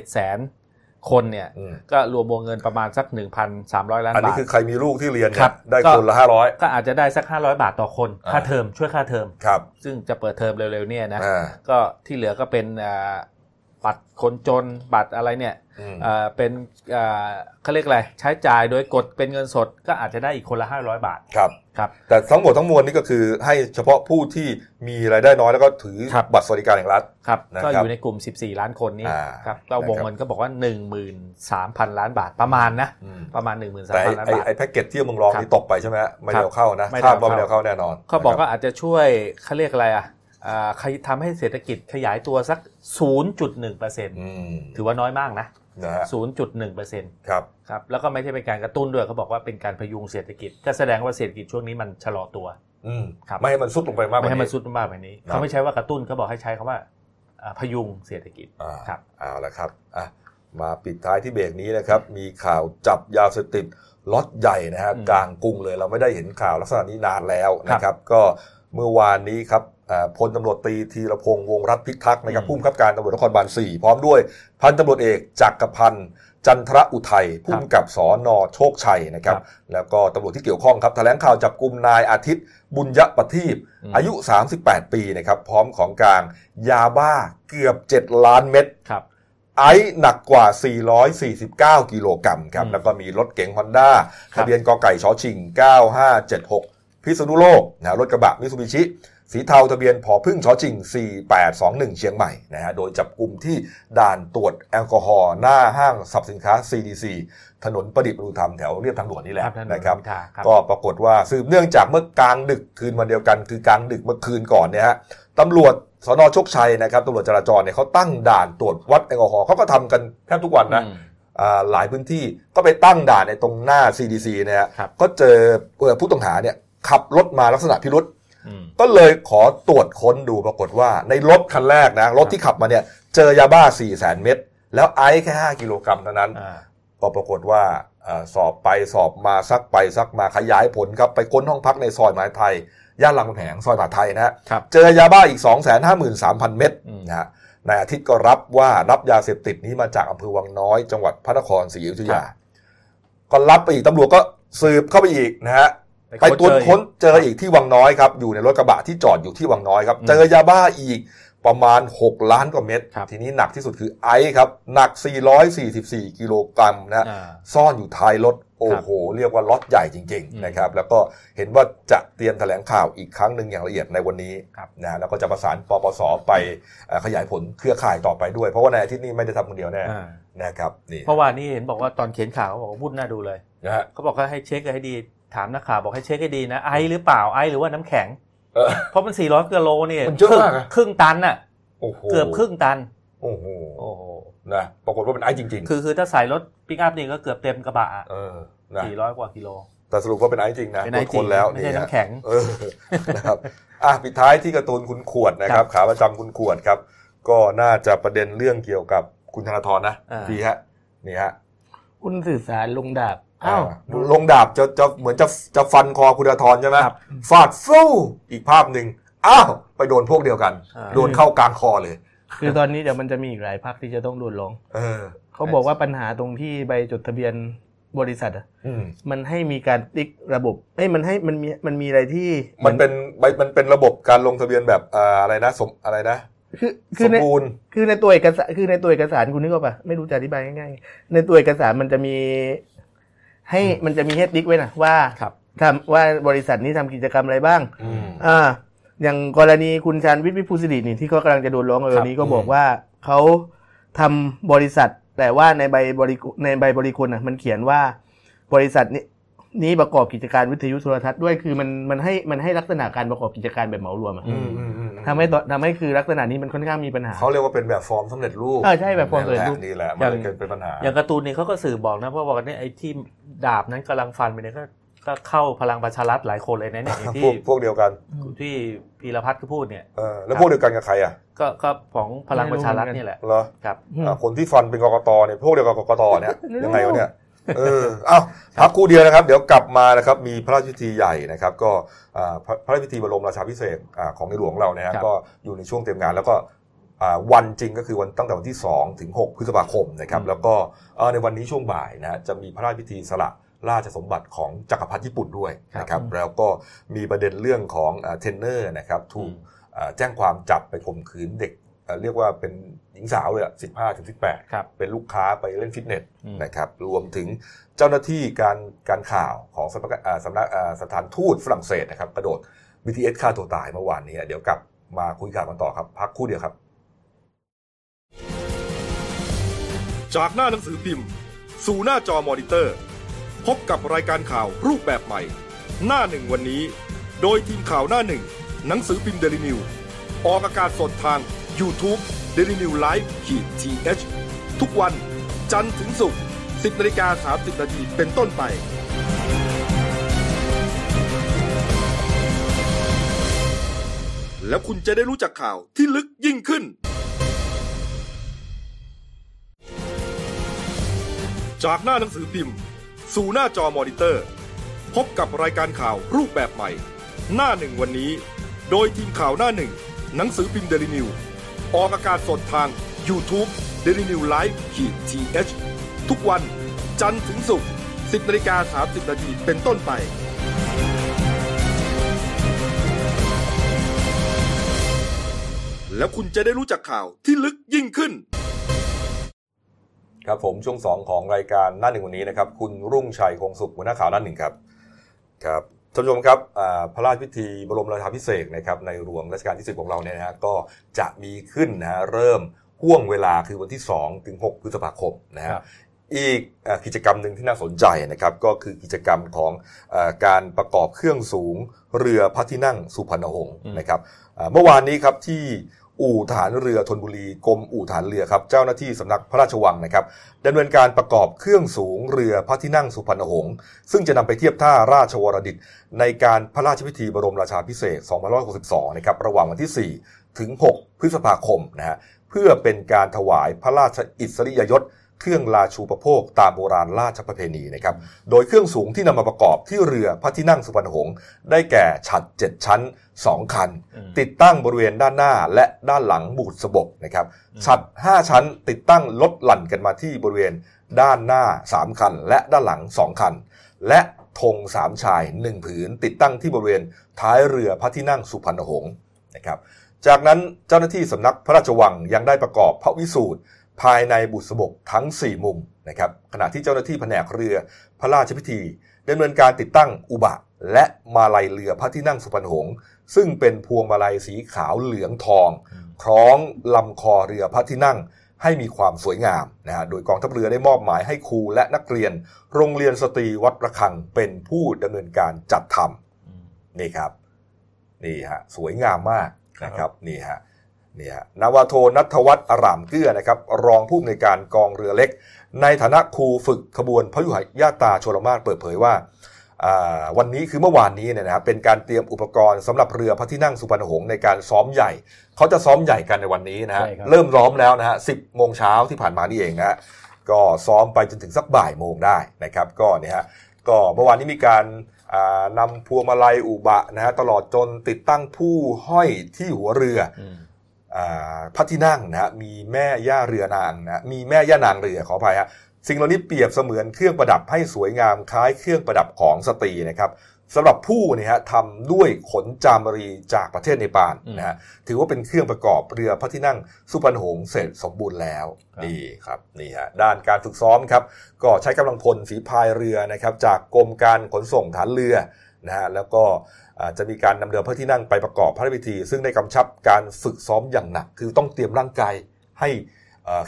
2,700,000 คนเนี่ยก็รวมวงเงินประมาณสัก 1,300 ล้านบาทอันนี้คือใครมีลูกที่เรียนเนี่ยได้คนละ500ก็อาจจะได้สัก500บาทต่อคนค่าเทอมช่วยค่าเทอมซึ่งจะเปิดเทอมเร็วๆเนี่ยนะก็ที่เหลือก็เป็นบัตรคนจนบัตรอะไรเนี่ยเป็นเขาเรียกอะไรใช้จ่ายโดยกดเป็นเงินสดก็อาจจะได้อีกคนละ500บาทครับแต่ทั้งหมดทั้งมวลนี่ก็คือให้เฉพาะผู้ที่มีรายได้น้อยแล้วก็ถือบัตรสวัสดิการแห่งรัฐครับก็อยู่ในกลุ่ม14ล้านคนนี้ครับเราวงเงินก็บอกว่า 13,000 ล้านบาทประมาณนะประมาณ 13,000 ล้านบาทไอ้แพ็คเกจที่เมืองรองนี่ตกไปใช่มั้ยฮะไม่เดียวเข้านะถ้าบ่เดียวเข้าแน่นอนก็บอกว่าอาจจะช่วยเขาเรียกอะไรอ่ะทำให้เศรษฐกิจขยายตัวสัก 0.1% ถือว่าน้อยมากนะ 0.1% ครับแล้วก็ไม่ใช่เป็นการกระตุ้นด้วยเขาบอกว่าเป็นการพยุงเศรษฐกิจก็แสดงว่าเศรษฐกิจช่วงนี้มันชะลอตัวไม่ให้มันซุดลงไปมากแบบนี้เขาไม่ใช้ว่ากระตุ้นเขาบอกให้ใช้คำว่าพยุงเศรษฐกิจครับเอาละครับมาปิดท้ายที่เบรกนี้นะครับมีข่าวจับยาเสพติดล็อตใหญ่นะฮะกลางกรุงเลยเราไม่ได้เห็นข่าวลักษณะนี้นานแล้วนะครับก็เมื่อวานนี้ครับ พลตำรวจตรีธีรพงษ์วงรัตน์พิทักษ์นะครับผู้บังคับการตำรวจนครบาล 4พร้อมด้วยพันตำรวจเอกจักรพันธ์จันทรอุทัยผู้กำกับสนโชคชัยนะครับแล้วก็ตำรวจที่เกี่ยวข้องครับแถลงข่าวจับกุมนายอาทิตย์บุญยประทีปอายุ38ปีนะครับพร้อมของกลางยาบ้าเกือบ7ล้านเม็ดไอซ์หนักกว่า449กิโลกรัมครับแล้วก็มีรถเก๋ง Honda ทะเบียนกไก่ชชิง9576พิษณุโลกนะรถกระบะ Mitsubishiสีเทาทะเบียนผอพึ่งชอจิง4821เชียงใหม่นะฮะโดยจับกลุ่มที่ด่านตรวจแอลกอฮอล์หน้าห้างสรรพสินค้า CDC ถนนประดิษฐ์มนุธรรมแถวเรียบทางด่วนนี่แหละนะครับก็ปรากฏว่าสืบเนื่องจากเมื่อกลางดึกคืนวันเดียวกันคือกลางดึกเมื่อคืนก่อนเนี่ยฮะตำรวจสน.โชคชัยนะครับตำรวจจราจรเนี่ยเขาตั้งด่านตรวจวัดแอลกอฮอล์เขาก็ทำกันแทบทุกวันนะหลายพื้นที่ก็ไปตั้งด่านในตรงหน้า CDC นะฮะก็เจอผู้ต้องหาเนี่ยขับรถมาลักษณะพิรุธก็เลยขอตรวจค้นดูปรากฏว่าในรถคันแรกนะรถที่ขับมาเนี่ยเจอยาบ้า 400,000 เม็ดแล้วไอซ์แค่5กิโลกรัมเท่านั้นก็ปรากฏว่าสอบไปสอบมาซักไปซักมาขยายผลครับไปค้นห้องพักในซอยหมายไทยย่านรามคำแหงซอยหมายไทยนะฮะเจอยาบ้าอีก 253,000 เม็ดนะฮะนายอาทิตย์ก็รับว่ารับยาเสพติดนี้มาจากอำเภอวังน้อยจังหวัดพระนครศรีอยุธยาก็รับไปอีกตำรวจก็สืบเข้าไปอีกนะฮะไปตรวจค้นเจออีกที่วังน้อยครับอยู่ในรถกระบะที่จอดอยู่ที่วังน้อยครับเจอยาบ้าอีกประมาณ6ล้านกว่าเม็ดทีนี้หนักที่สุดคือไอซ์ครับหนัก444กิโลกรัมนะซ่อนอยู่ท้ายรถโอ้โหเรียกว่าล็อตใหญ่จริงๆนะครับแล้วก็เห็นว่าจะเตรียมแถลงข่าวอีกครั้งหนึ่งอย่างละเอียดในวันนี้นะแล้วก็จะประสานปปส.ไปขยายผลเครือข่ายต่อไปด้วยเพราะว่าในอาทิตย์นี้ไม่ได้ทำคนเดียวแน่นะครับนี่เพราะว่านี่เห็นบอกว่าตอนเขียนข่าวเขาบอกว่าวุ่นน่าดูเลยเขาบอกว่าให้เช็คให้ดีถามนักข่าวบอกให้เช็คให้ดีนะไอหรือเปล่าไอหรือว่าน้ำแข็งเพราะมัน400กิโลเนี่ยครึ่งตันน่ะเกือบครึ่งตันโอ้โหนะปรากฏว่าเป็นไอจริงๆคือถ้าใส่รถปิกอัพนี่ก็เกือบเต็มกระบะ400กว่ากิโลแต่สรุปว่าเป็นไอจริงนะเป็นคนแล้วนี่ไม่ใช่น้ำแข็งนะครับปิดท้ายที่การ์ตูนคุณขวดนะครับขาประจำคุณขวดครับก็น่าจะประเด็นเรื่องเกี่ยวกับคุณธนาธรนะดีฮะนี่ฮะคุณสื่อสารลงดาบลงดาบจะเหมือนจะฟันคอคุณธนาธรใช่ไหมฟาดฟู่อีกภาพหนึ่งไปโดนพวกเดียวกันโดนเข้ากลางคอเลยคือตอนนี้เดี๋ยวมันจะมีอีกหลายพรรคที่จะต้องโดนลงเขาบอกว่าปัญหาตรงที่ใบจดทะเบียนบริษัทมันให้มีการติ๊กระบบมันให้มันมีอะไรที่มันเป็นระบบการลงทะเบียนแบบอะไรนะสมอะไรนะคือในตัวเอกสารคุณนึกออกป่ะไม่รู้จะอธิบายง่ายๆในตัวเอกสารมันจะมีให้มันจะมีเฮดดิกไว้นะว่าบริษัทนี้ทำกิจกรรมอะไรบ้างอย่างกรณีคุณชาญวิทย์วิภูสิรินี่ที่เขากำลังจะโดนร้องเรื่องนี้ก็บอกว่าเขาทำบริษัทแต่ว่าในใบบริคุณนะมันเขียนว่าบริษัทนี้ประกอบกิจการวิทยุโทรทัศน์ด้วยคือมันให้ลักษณะการประกอบกิจการแบบเหมารวมทำให้คือลักษณะนี้มันค่อนข้างมีปัญหาเขาเรียกว่าเป็นแบบฟอร์มสำเร็จรูปใช่แบบฟอร์มสำเร็จรูปนี่แหละมันเลยเกิดเป็นปัญหาอย่างการ์ตูนนี่เขาก็สื่อบอกนะเพราะว่าเนี่ยไอ้ที่ดาบนั้นกำลังฟันไปเนี่ยก็เข้าพลังประชารัฐหลายคนเลยนะเนี่ยที่พวกเดียวกันที่พีรพัฒน์ก็พูดเนี่ยแล้วพวกเดียวกันกับใครอ่ะก็ของพลังประชารัฐนี่แหละเหรอครับคนที่ฟันเป็นกกตเนี่ยพวกเดียวกับกกตเนี่ยยังไงวะเนี่ยพักคู่เดียวนะครับเดี๋ยวกลับมานะครับมีพระราชพิธีใหญ่นะครับก็พระราชพิธีบรมราชาภิเษกของในหลวงเรานะครับก็อยู่ในช่วงเต็มงานแล้วก็วันจริงก็คือวันตั้งแต่วันที่2ถึง6พฤษภาคมนะครับแล้วก็ในวันนี้ช่วงบ่ายนะจะมีพระราชพิธีสละราชสมบัติของจักรพรรดิญี่ปุ่นด้วยนะครับแล้วก็มีประเด็นเรื่องของเทรนเนอร์นะครับถูกแจ้งความจับไปข่มขืนเด็กเรียกว่าเป็นหญิงสาวเลย 15-18 เป็นลูกค้าไปเล่นฟิตเนสนะครับรวมถึงเจ้าหน้าที่การข่าวของสำนักสถานทูตฝรั่งเศสนะครับกระโดด BTS ฆ่าตัวตายเมื่อวานนี้เดี๋ยวกลับมาคุยข่าวกันต่อครับพักครู่เดียวครับจากหน้าหนังสือพิมพ์สู่หน้าจอมอนิเตอร์พบกับรายการข่าวรูปแบบใหม่หน้าหนึ่งวันนี้โดยทีมข่าวหน้าหนึ่งหนังสือพิมพ์ Daily News ออกอากาศสดทางYouTube Daily News Live /th ทุกวันจันทร์ถึงศุกร์ 10:30 น.เป็นต้นไปแล้วคุณจะได้รู้จักข่าวที่ลึกยิ่งขึ้นจากหน้าหนังสือพิมพ์สู่หน้าจอมอนิเตอร์พบกับรายการข่าวรูปแบบใหม่หน้าหนึ่งวันนี้ โดยทีมข่าวหน้าหนึ่งหนังสือพิมพ์เดลินิวออกอากาศสดทาง YouTube Dailynews Live /th ทุกวันจันทร์ถึงศุกร์ 10:30 น.เป็นต้นไปแล้วคุณจะได้รู้จักข่าวที่ลึกยิ่งขึ้นครับผมช่วง2ของรายการหน้าหนึ่งวันนี้นะครับคุณรุ่งชัยคงสุขหัวหน้าข่าวหน้าหนึ่งครับครับท่านผู้ชมครับพระราชพิธีบรมราชาภิเษกนะครับในหลวงรัชกาลที่10ของเราเนี่ยนะฮะก็จะมีขึ้นนะฮะเริ่มห่วงเวลาคือวันที่2ถึง6พฤษภาคมนะฮะอีกกิจกรรมหนึ่งที่น่าสนใจนะครับก็คือกิจกรรมของการประกอบเครื่องสูงเรือพระที่นั่งสุพรรณหงษ์นะครับเมื่อวานนี้ครับที่อู่ทหารเรือธนบุรีกรมอู่ทหารเรือครับเจ้าหน้าที่สำนักพระราชวังนะครับดำเนินการประกอบเครื่องสูงเรือพระที่นั่งสุพรรณหงษ์ซึ่งจะนำไปเทียบท่าราชวรดิตในการพระราชพิธีบรมราชาภิเษก 2562 นะครับระหว่างวันที่4ถึง6พฤษภาคมนะฮะเพื่อเป็นการถวายพระราชอิสริยยศเครื่องราชูปโภคตามโบราณราชประเพณีนะครับโดยเครื่องสูงที่นำมาประกอบที่เรือพระที่นั่งสุพรรณหงษ์ได้แก่ฉัตร7ชั้น2คันติดตั้งบริเวณด้านหน้าและด้านหลังบูทบกนะครับฉัตร5ชั้นติดตั้งลดหลั่นกันมาที่บริเวณด้านหน้า3คันและด้านหลัง2คันและธง3ชาย1ผืนติดตั้งที่บริเวณท้ายเรือพระที่นั่งสุพรรณหงษ์นะครับจากนั้นเจ้าหน้าที่สำนักพระราชวังยังได้ประกอบพระวิสูตรภายในบุษบกทั้ง4มุมนะครับขณะที่เจ้าหน้าที่แผนกเรือพระราชพิธีดำเนินการติดตั้งอุบะและมาลัยเรือพระที่นั่งสุพรรณหงษ์ซึ่งเป็นพวงมาลัยสีขาวเหลืองทองคล้องลำคอเรือพระที่นั่งให้มีความสวยงามนะฮะโดยกองทัพเรือได้มอบหมายให้ครูและนักเรียนโรงเรียนสตรีวัดระฆังเป็นผู้ดำเนินการจัดทำนี่ครับนี่ฮะสวยงามมากนะครับนี่ฮะนาวาโทณัฐวัฒน์อร่ามเกื้อนะครับรองผู้อำนวยการกองเรือเล็กในฐานะครูฝึกขบวนพยุหยาตราโชลมาศเปิดเผยว่าวันนี้คือเมื่อวานนี้เนี่ยนะครับเป็นการเตรียมอุปกรณ์สำหรับเรือพระที่นั่งสุพรรณหงษ์ในการซ้อมใหญ่เขาจะซ้อมใหญ่กันในวันนี้นะฮะเริ่มซ้อมแล้วนะฮะ 10:00 น.ที่ผ่านมานี่เองนะก็ซ้อมไปจนถึงสักบ่ายโมงได้นะครับก็เนี่ยฮะก็เมื่อวานนี้มีการนำพวงมาลัยอุบะนะฮะตลอดจนติดตั้งผู้ห้อยที่หัวเรือพระที่นั่งนะมีแม่ย่าเรือนางนะมีแม่ย่านางเรือขออภัยฮะสิ่งเหล่านี้เปรียบเสมือนเครื่องประดับให้สวยงามคล้ายเครื่องประดับของสตรีนะครับสำหรับผู้เนี่ยฮะทำด้วยขนจามรีจากประเทศเนปาลนะฮะถือว่าเป็นเครื่องประกอบเรือพระที่นั่งสุพรรณหงษ์เสร็จสมบูรณ์แล้วนี่ครับนี่ฮะด้านการฝึกซ้อมครับก็ใช้กำลังพลฝีพายเรือนะครับจากกรมการขนส่งทหารเรือนะฮะแล้วก็จะมีการนำเรือพระที่นั่งไปประกอบพระราชพิธีซึ่งได้กำชับการฝึกซ้อมอย่างหนักคือต้องเตรียมร่างกายให้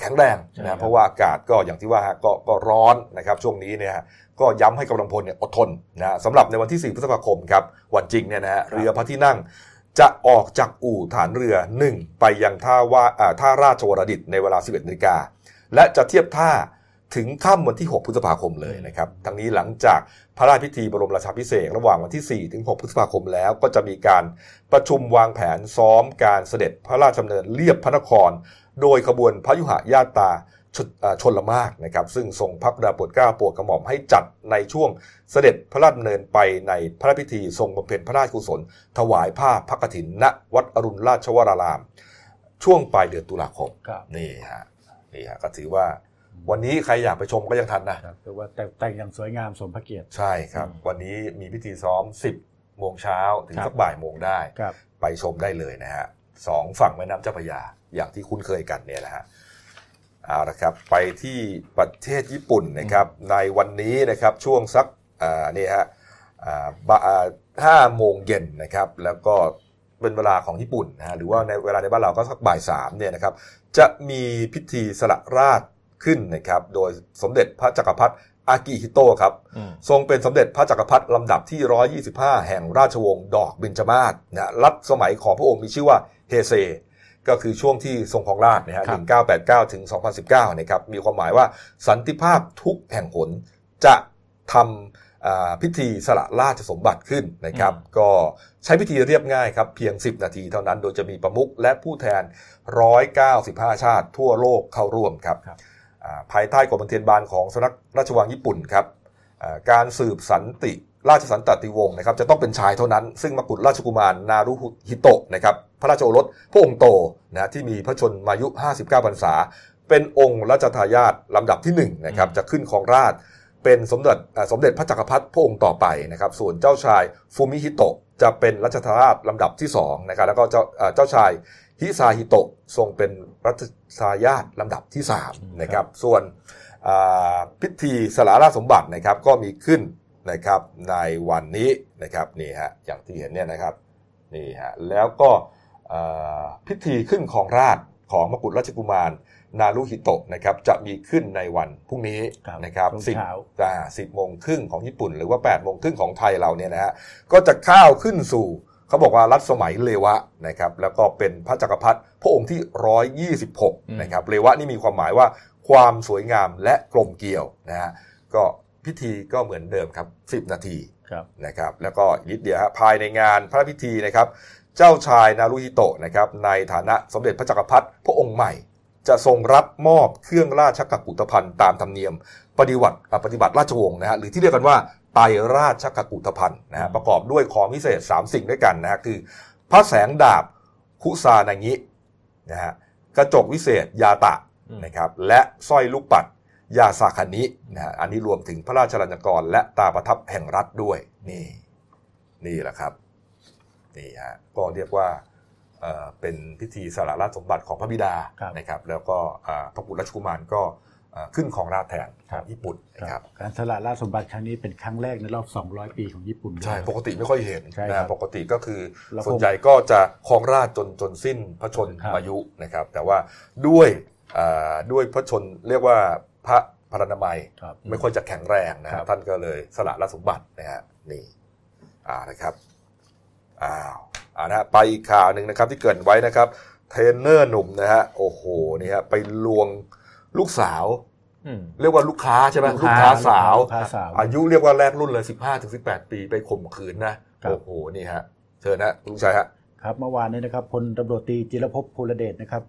แข็งแรงนะเพราะว่าอากาศก็อย่างที่ว่าก็ร้อนนะครับช่วงนี้เนี่ยก็ย้ำให้กำลังพลเนี่ยอดทนนะสำหรับในวันที่4พฤษภาคมครับวันจริงเนี่ยนะฮะเรือพระที่นั่งจะออกจากอู่ฐานเรือ1ไปยังท่าราชวรดิตในเวลา 11:00 น.และจะเทียบท่าถึงค่ำวันที่6พฤษภาคมเลยนะครับทั้งนี้หลังจากพระราชพิธีบรมราชาภิเษกระหว่างวันที่4ถึง6พฤษภาคมแล้วก็จะมีการประชุมวางแผนซ้อมการเสด็จพระราชดำเนินเลียบพระนครโดยขบวนพยุหยาตราชลมารนะครับซึ่งทรงพระบิดาโปรดเกล้าโปรดกระหม่อมให้จัดในช่วงเสด็จพระราชดำเนินไปในพระพิธีทรงบำเพ็ญพระราชกุศลถวายผ้าพระกฐินณวัดอรุณราชวรารามช่วงปลายเดือนตุลาคมนี่ฮะนี่ฮะก็ถือว่าวันนี้ใครอยากไปชมก็ยังทันนะคือว่าแต่งอย่างสวยงามสมพระเกียรติใช่ครับวันนี้มีพิธีซ้อม 10:00 น.ถึงสักบ่ายโมงได้ไปชมได้เลยนะฮะสองฝั่งแม่น้ำเจ้าพระยาอย่างที่คุ้นเคยกันเนี่ยนะฮะเอาละครับไปที่ประเทศญี่ปุ่นนะครับในวันนี้นะครับช่วงสักนี่ฮะ5 โมงเย็นนะครับแล้วก็เป็นเวลาของญี่ปุ่นนะฮะหรือว่าในเวลาในบ้านเราก็สักบ่าย3เนี่ยนะครับจะมีพิธีสละราชขึ้นนะครับโดยสมเด็จพระจักรพรรดิอากิฮิโตะครับทรงเป็นสมเด็จพระจักรพรรดิลำดับที่125แห่งราชวงศ์ดอกเบญจมาศนะรัชสมัยของพระองค์มีชื่อว่าเฮเซก็คือช่วงที่ทรงครองราชย์นะฮะ1989ถึง2019นะครับมีความหมายว่าสันติภาพทุกแห่งหนจะทำพิธีสละราชสมบัติขึ้นนะครับก็ใช้พิธีเรียบง่ายครับเพียง10นาทีเท่านั้นโดยจะมีประมุขและผู้แทน195ชาติทั่วโลกเข้าร่วมครับภายใต้กฎบัญเทียนบานของสำนักราชวังญี่ปุ่นครับการสืบสันติ ราชสันตติวงศ์นะครับจะต้องเป็นชายเท่านั้นซึ่งมกุฎราชกุมารนารุฮิโตะนะครับพระราชโอรสพระองค์โตนะที่มีพระชนมายุ59พรรษาเป็นองค์รัชทายาทลำดับที่1นะครับจะขึ้นครองราชเป็นสมเด็จพระจักรพรรดิพระองค์ต่อไปนะครับส่วนเจ้าชายฟูมิฮิโตะจะเป็นรัชทายาทลำดับที่2นะครับแล้วก็เจ้าชายฮิซาฮิโตะทรงเป็นรัชทายาทลำดับที่3นะครับส่วนพิธีสละราชสมบัตินะครับก็มีขึ้นนะครับในวันนี้นะครับนี่ฮะอย่างที่เห็นเนี่ยนะครับนี่ฮะแล้วก็พิธีขึ้นครองราชของมกุฎราชกุมารนารุฮิโตะนะครับจะมีขึ้นในวันพรุ่งนี้นะครับ10 โมงครึ่งของญี่ปุ่นหรือว่า8 โมงครึ่งของไทยเราเนี่ยนะฮะก็จะข้าวขึ้นสู่เขาบอกว่ารัชสมัยเรวะนะครับแล้วก็เป็นพระจักรพรรดิพระองค์ที่126นะครับเรวะนี่มีความหมายว่าความสวยงามและกลมเกลียวนะฮะก็พิธีก็เหมือนเดิมครับ10 นาทีนะครับแล้วก็นิดเดียวฮะภายในงานพระพิธีนะครับเจ้าชายนารุฮิโตะนะครับในฐานะสมเด็จพระจักรพรรดิพระองค์ใหม่จะทรงรับมอบเครื่องราชกุฏภัณฑ์ตามธรรมเนียมปฏิบัติราชวงศ์นะฮะหรือที่เรียกกันว่าไตรราชกุฏภัณฑ์นะฮะประกอบด้วยของพิเศษ3สิ่งด้วยกันนะฮะคือพระแสงดาบคุซานางินะฮะกระจกวิเศษยาตะนะครับและสร้อยลูกปัดยาสาคันนี้นะฮะอันนี้รวมถึงพระราชลัญจกรและตาประทับแห่งรัฐด้วยนี่แหละครับนี่ฮะก็เรียกว่าเป็นพิธีสละราชสมบัติของพระบิดานะครับแล้วก็พระกุฎราชกุมารก็ขึ้นของราชแทนญี่ปุ่นนะครับการสละราชสมบัติครั้งนี้เป็นครั้งแรกในรอบ200 ปีของญี่ปุ่นใช่ปกติไม่ค่อยเห็นนะปกติก็คือส่วนใหญ่ก็จะครองราชจนสิ้นพระชนมายุนะครับแต่ว่าด้วยพระชนเรียกว่าพระพรรณนามัยไม่ค่อยจะแข็งแรงนะท่านก็เลยสละราชสมบัตินะฮะนี่นะครับไปอีกข่าวหนึ่งนะครับที่เกิดไว้นะครับเทรนเนอร์หนุ่มนะฮะโอ้โหนี่ฮะไปลวงลูกสาวเรียกว่าลูกค้าใช่ไหมลูกค้าสาวอายุเรียกว่าแรกรุ่นเลย15 ถึง 18 ปีไปข่มขืนนะโอ้โหนี่ฮะเชิญนะลูกชายฮะครับเมื่อวานนี้นะครับพลตำรวจตรีจิรภพภูลเดชนะครับ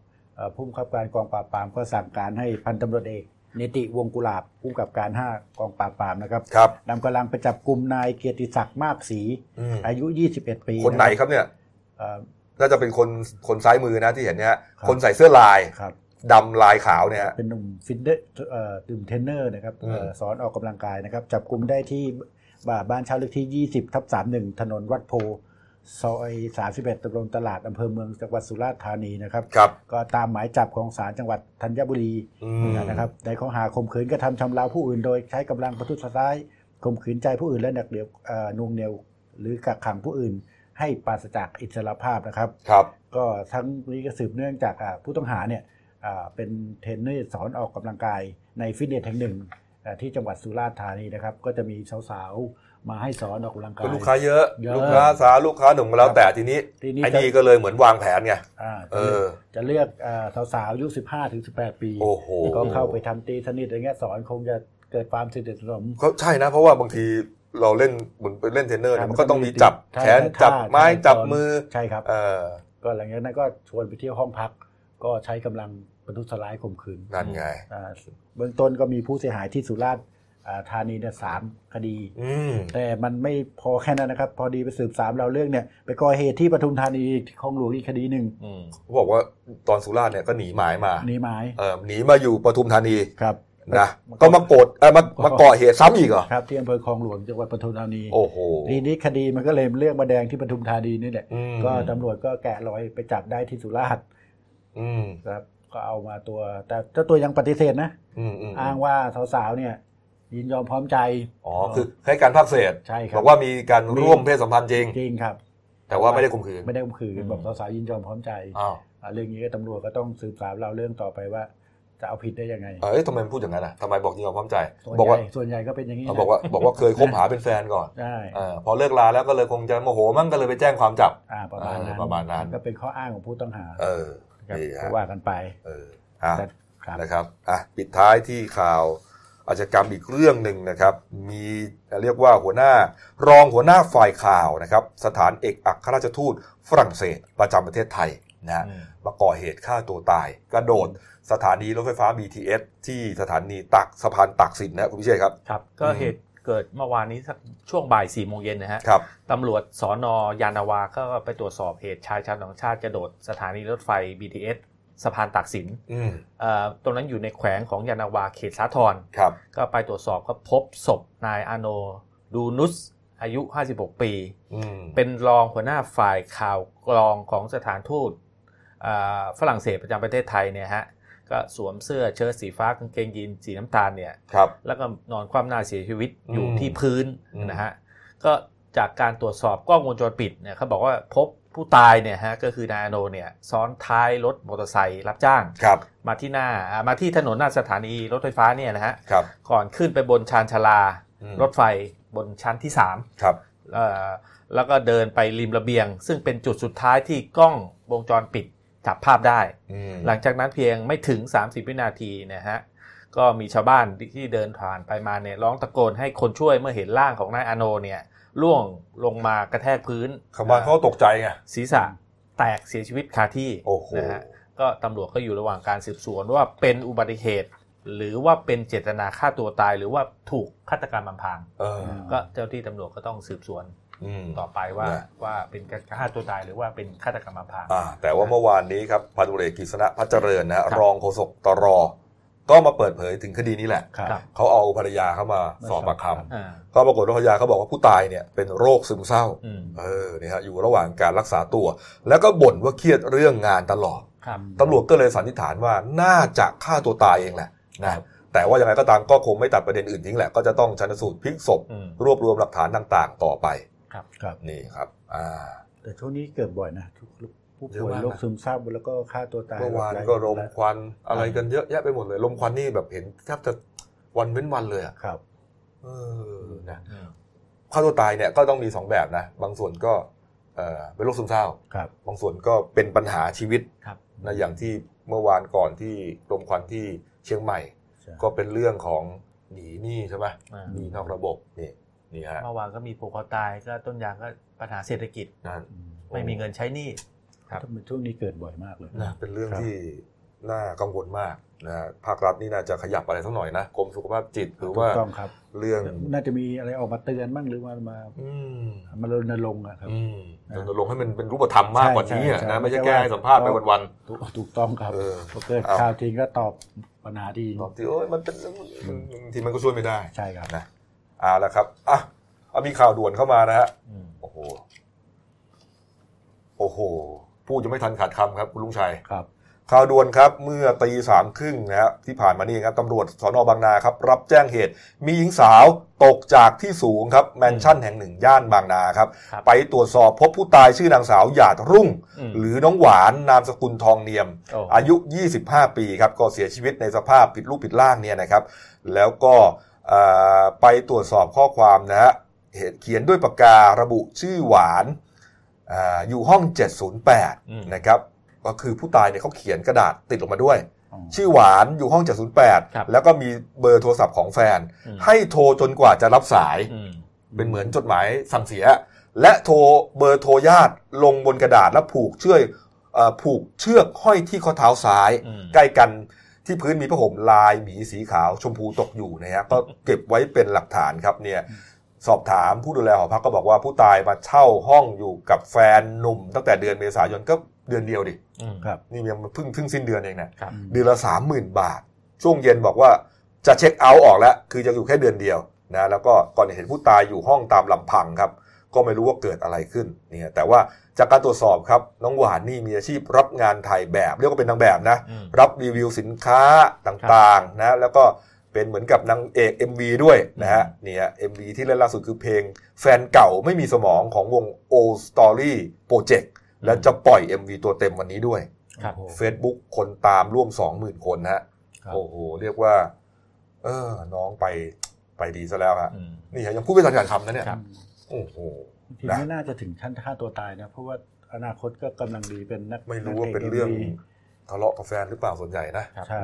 ผู้บังคับการกองปราบปรามก็สั่งการให้พันตำรวจเอกนิติวงกุลาบผู้กับการ5กองปราบปรามนะครับนำกำลังไปจับกลุ่มนายเกียรติศักดิ์มากศรีอายุ21 ปีคนไหนครับเนี่ยน่าจะเป็นคนซ้ายมือนะที่เห็นเนี่ยคนใส่เสื้อลายดำลายขาวเนี่ยเป็นหนุ่มฟิตเนสเทรนเนอร์นะครับสอนออกกำลังกายนะครับจับกลุ่มได้ที่บ้านเช่าเลขที่ 20/31 ถนนวัดโพซอย31ตำบลตลาดอำเภอเมืองจังหวัดสุราษฎร์ธานีนะครับก็ตามหมายจับของศาลจังหวัดธัญบุรีนะครับในข้อหาข่มขืนกระทำชำเราผู้อื่นโดยใช้กำลังประทุษร้ายข่มขืนใจผู้อื่นและหนักเดี่ยวนุ่งเหนียวหรือกักขังผู้อื่นให้ปราศจากอิสรภาพนะครับก็ทั้งนี้ก็สืบเนื่องจากผู้ต้องหาเนี่ยเป็นเทรนเนอร์สอนออกกำลังกายในฟิตเนสแห่งหนึ่งที่จังหวัดสุราษฎร์ธานีนะครับก็จะมีสาวๆมาให้สอนออกกำลังกายลูกค้าเยอะลูกค้าสาวลูกค้าหนุ่มแล้วแต่ทีนี้ไอ้นี่ก็เลยเหมือนวางแผนไงจะเลือกสาวๆอายุ15 ถึง 18 ปีก็เข้าไปทำตีสนิทอะไรเงี้ยสอนคงจะเกิดความสนิทสนมเขาใช่นะเพราะว่าบางทีเราเล่นเหมือนเล่นเทรนเนอร์มันก็ต้องมีจับแขนจับไม้จับมือใช่ครับก็หลังจากนั้นก็ชวนไปเที่ยวห้องพักก็ใช้กำลังประทุษร้ายข่มขืนนั่นไงเบื้องต้นก็มีผู้เสียหายที่สุราษฎร์ธานีเนี่ย3 คดีแต่มันไม่พอแค่นั้นนะครับพอดีไปสืบสามเราเรื่องเนี่ยไปก่อเหตุที่ปทุมธานีคลองหลวงอีกคดีหนึ่งเขาบอกว่าตอนสุราษฎร์เนี่ยก็หนีหมายหนีมาอยู่ปทุมธานีครับนะก็มาก่อเหตุซ้ำอีกเหรอครับที่อำเภอคลองหลวงจังหวัดปทุมธานีโอ้โหทีนี้คดีมันก็เลยเรื่องมาแดงที่ปทุมธานีนี่แหละก็ตำรวจก็แกะรอยไปจับได้ที่สุราษฎร์ครับก็เอามาตัวแต่เจ้าตัวยังปฏิเสธนะอ้างว่าสาวๆเนี่ยยินยอมพร้อมใจคือให้การภาคเศษใช่ครับบอกว่ามีการร่วมเพศสัมพันธ์จริงครับแต่ว่าไม่ได้ข่มขืนบอกสาวๆยินยอมพร้อมใจเรื่องนี้ก็ตำรวจก็ต้องสืบสาวเราเรื่องต่อไปว่าจะเอาผิดได้ยังไงทำไมพูดอย่างนั้นทำไมบอกยินยอมพร้อมใจบอกว่าส่วนใหญ่ก็เป็นอย่างนี้บอกว่าเคยคบหาเป็นแฟนก่อนพอเลิกลาแล้วก็เลยคงจะโมโหมั่งก็เลยไปแจ้งความจับประมาณนั้นก็เป็นข้ออ้างของผู้ต้องหาว่ากันไปนะครับปิดท้ายที่ข่าวอาชญากรรมอีกเรื่องหนึ่งนะครับมีเรียกว่ารองหัวหน้าฝ่ายข่าวนะครับสถานเอกอัครราชทูตฝรั่งเศสประจำประเทศไทยนะมาก่อเหตุฆ่าตัวตายกระโดดสถานีรถไฟฟ้า BTS ที่สถานีตักสะพานตักสินนะคุณพิเชษครับก็เหตุ เกิดเมื่อวานนี้ช่วงบ่าย 16:00 น.นะฮะตำรวจสน.ยานาวาก็ไปตรวจสอบเหตุชายชาวต่างชาติกระโดดสถานีรถไฟ BTS สะพานตากสินตรงนั้นอยู่ในแขวงของยานาวาเขตสาทรก็ไปตรวจสอบก็พบศพนายอาโนดูนุสอายุ56ปีเป็นรองหัวหน้าฝ่ายข่าวกรองของสถานทูตฝรั่งเศสประจำประเทศไทยเนี่ยฮะก็สวมเสื้อเชิ้ตสีฟ้ากางเกงยีนสีน้ำตาลเนี่ยแล้วก็นอนคว่ำหน้าเสียชีวิตอยู่ที่พื้นนะฮะก็จากการตรวจสอบกล้องวงจรปิดเนี่ยเขาบอกว่าพบผู้ตายเนี่ยฮะก็คือนายอโนเนี่ยซ้อนท้ายรถมอเตอร์ไซค์รับจ้างมาที่ถนนหน้าสถานีรถไฟฟ้าเนี่ยนะฮะก่อนขึ้นไปบนชานชลารถไฟบนชั้นที่3แล้วก็เดินไปริมระเบียงซึ่งเป็นจุดสุดท้ายที่กล้องวงจรปิดจับภาพได้หลังจากนั้นเพียงไม่ถึง30วินาทีนะฮะก็มีชาวบ้านที่เดินผ่านไปมาเนี่ยร้องตะโกนให้คนช่วยเมื่อเห็นร่างของนายอาโนเนี่ยล่วงลงมากระแทกพื้นชาวบ้านเขาตกใจไงศีรษะแตกเสียชีวิตคาที่นะฮะก็ตำรวจก็อยู่ระหว่างการสืบสวนว่าเป็นอุบัติเหตุหรือว่าเป็นเจตนาฆ่าตัวตายหรือว่าถูกฆาตกรรมอำพรางก็เจ้าที่ตำรวจก็ต้องสืบสวนต่อไปว่าเป็นการฆ่าตัวตายหรือว่าเป็นฆาตกรรมอำพรางแต่ว่าเมื่อวานนี้ครับพันตำรวจเอกกฤษณะพัชรเจริญนะรองโฆษกตรก็มาเปิดเผยถึงคดีนี้แหละเขาเอาภรรยาเข้ามาสอบปากคำก็ปรากฏว่าภรรยาเขาบอกว่าผู้ตายเนี่ยเป็นโรคซึมเศร้าเนี่ยฮะอยู่ระหว่างการรักษาตัวแล้วก็บ่นว่าเครียดเรื่องงานตลอดตำรวจก็เลยสันนิษฐานว่าน่าจะฆ่าตัวตายเองแหละนะแต่ว่ายังไงก็ตามก็คงไม่ตัดประเด็นอื่นทิ้งแหละก็จะต้องชันสูตรพลิกศพรวบรวมหลักฐานต่างๆต่อไปครับนี่ครับแต่ช่วงนี้เกิดบ่อยนะผู้ป่วยโรคซึมเศร้าแล้วก็ฆ่าตัวตายเมื่อวานก็ลมควันอะไรกันเยอะแยะไปหมดเลยลมควันนี่แบบเห็นแทบจะวันเว้นวันเลยอ่ะครับนะฆ่าตัวตายเนี่ยก็ต้องมี2แบบนะบางส่วนก็เป็นโรคซึมเศร้าบางส่วนก็เป็นปัญหาชีวิตนะอย่างที่เมื่อวานก่อนที่ลมควันที่เชียงใหม่ก็เป็นเรื่องของหนีหนี้ใช่ไหมหนี้นอกระบบนี่ฮะเมื่อวานก็มีผูกคอตายก็ต้นยางก็ปัญหาเศรษฐกิจไม่มีเงินใช้หนี้ครับช่วงนี้เกิดบ่อยมากเลยนะเป็นเรื่องที่น่ากังวลมากนะภาครัฐนี่น่าจะขยับอะไรสักหน่อยนะกรมสุขภาพจิตหรือว่าเรื่องน่าจะมีอะไรออกมาเตือนบ้างหรือว่ามารณรงค์ครับรณรงค์ให้มันเป็นรูปธรรมมากกว่านี้นะไม่ใช่แค่สัมภาษณ์ไปวันๆถูกต้องครับพอเกิดข่าวทีก็ตอบปัญหาดีตอบที่โอ๊ยมันเป็นทีมันก็ช่วยไม่ได้ใช่ครับนะแล้วครับมีข่าวด่วนเข้ามานะฮะโอ้โหพูดจะไม่ทันขาดคำครับคุณลุงชัยครับข่าวด่วนครับเมื่อ 3:30 น.นะฮะที่ผ่านมานี่ครับตำรวจสน.บางนาครับรับแจ้งเหตุมีหญิงสาวตกจากที่สูงครับแมนชั่นแห่งหนึ่งย่านบางนาครับไปตรวจสอบพบผู้ตายชื่อนางสาวหยาดรุ่งหรือน้องหวานนามสกุลทองเนียมอายุ25ปีครับก็เสียชีวิตในสภาพผิดรูปผิดร่างเนี่ยนะครับแล้วก็ไปตรวจสอบข้อความนะฮะเหตุเขียนด้วยปากการะบุชื่อหวานอยู่ห้อง708นะครับก็คือผู้ตายเนี่ยเขาเขียนกระดาษติดลงมาด้วยชื่อหวานอยู่ห้อง708แล้วก็มีเบอร์โทรศัพท์ของแฟนให้โทรจนกว่าจะรับสายเป็นเหมือนจดหมายสั่งเสียและโทรเบอร์โทรญาติลงบนกระดาษแล้วผูกเชือกห้อยที่ข้อเท้าซ้ายใกล้กันที่พื้นมีผ้าห่มลายหมีสีขาวชมพูตกอยู่นะฮะก็เก็บไว้เป็นหลักฐานครับเนี่ยสอบถามผู้ดูแลหอพักก็บอกว่าผู้ตายมาเช่าห้องอยู่กับแฟนหนุ่มตั้งแต่เดือนเมษายนก็เดือนเดียวดิครับนี่ยังเพิ่งสิ้นเดือนเองนะเดือนละ 30,000 บาทช่วงเย็นบอกว่าจะเช็คเอาท์ออกแล้วคือจะอยู่แค่เดือนเดียวนะแล้วก็ก่อนเห็นผู้ตายอยู่ห้องตามลำพังครับก็ไม่รู้ว่าเกิดอะไรขึ้นเนี่ยแต่ว่าจากการตรวจสอบครับน้องหวานนี่มีอาชีพรับงานถ่ายแบบเรียกว่าเป็นนางแบบนะรับรีวิวสินค้าต่างๆนะแล้วก็เป็นเหมือนกับนางเอก MV ด้วยนะฮะเนี่ย MV ที่ล่าสุดคือเพลงแฟนเก่าไม่มีสมองของวง Old Story Project และจะปล่อย MV ตัวเต็มวันนี้ด้วย Facebook คนตามร่วม 20,000 คนฮะโอ้โหเรียกว่าน้องไปดีซะแล้วฮะนี่ยังพูดไม่ทันการคำนะเนี่ยโอ้โหทีนี้น่าจะถึงขั้นฆ่าตัวตายนะเพราะว่าอนาคตก็กำลังดีเป็นนักไม่รู้ว่าเป็นเรื่องทะเลาะกับแฟนหรือเปล่าส่วนใหญ่นะใช่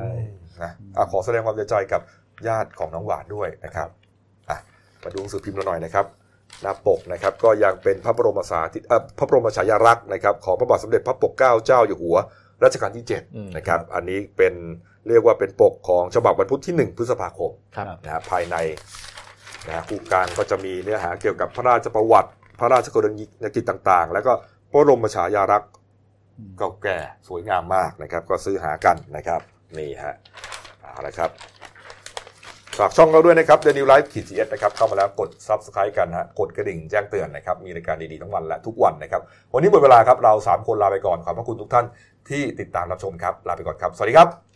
นะขอแสดงความเสียใจกับญาติของน้องหวานด้วยนะครับมาดูหนังสือพิมพ์เราหน่อยนะครับหน้าปกนะครับก็ยังเป็นพระบรมฉายาลักษณ์นะครับของพระบาทสมเด็จพระปกเกล้าเจ้าอยู่หัวรัชกาลที่7นะครับอันนี้เป็นเรียกว่าเป็นปกของฉบับวันพุธที่1พฤษภาคมนะภายใน นะคู่การก็จะมีเนื้อหาเกี่ยวกับพระราชประวัติพระราชกรณียกิจต่างๆแล้วก็พระบรมฉายาลักษณ์เก่าแก่สวยงามมากนะครับก็ซื้อหากันนะครับนี่ฮะเอาละครับฝากช่องเราด้วยนะครับ The New Life KGS นะครับเข้ามาแล้วกด Subscribe กันฮะกดกระดิ่งแจ้งเตือนนะครับมีรายการดีๆทั้งวันและทุกวันนะครับวันนี้หมดเวลาครับเรา3คนลาไปก่อนขอบพระคุณทุกท่านที่ติดตามรับชมครับลาไปก่อนครับสวัสดีครับ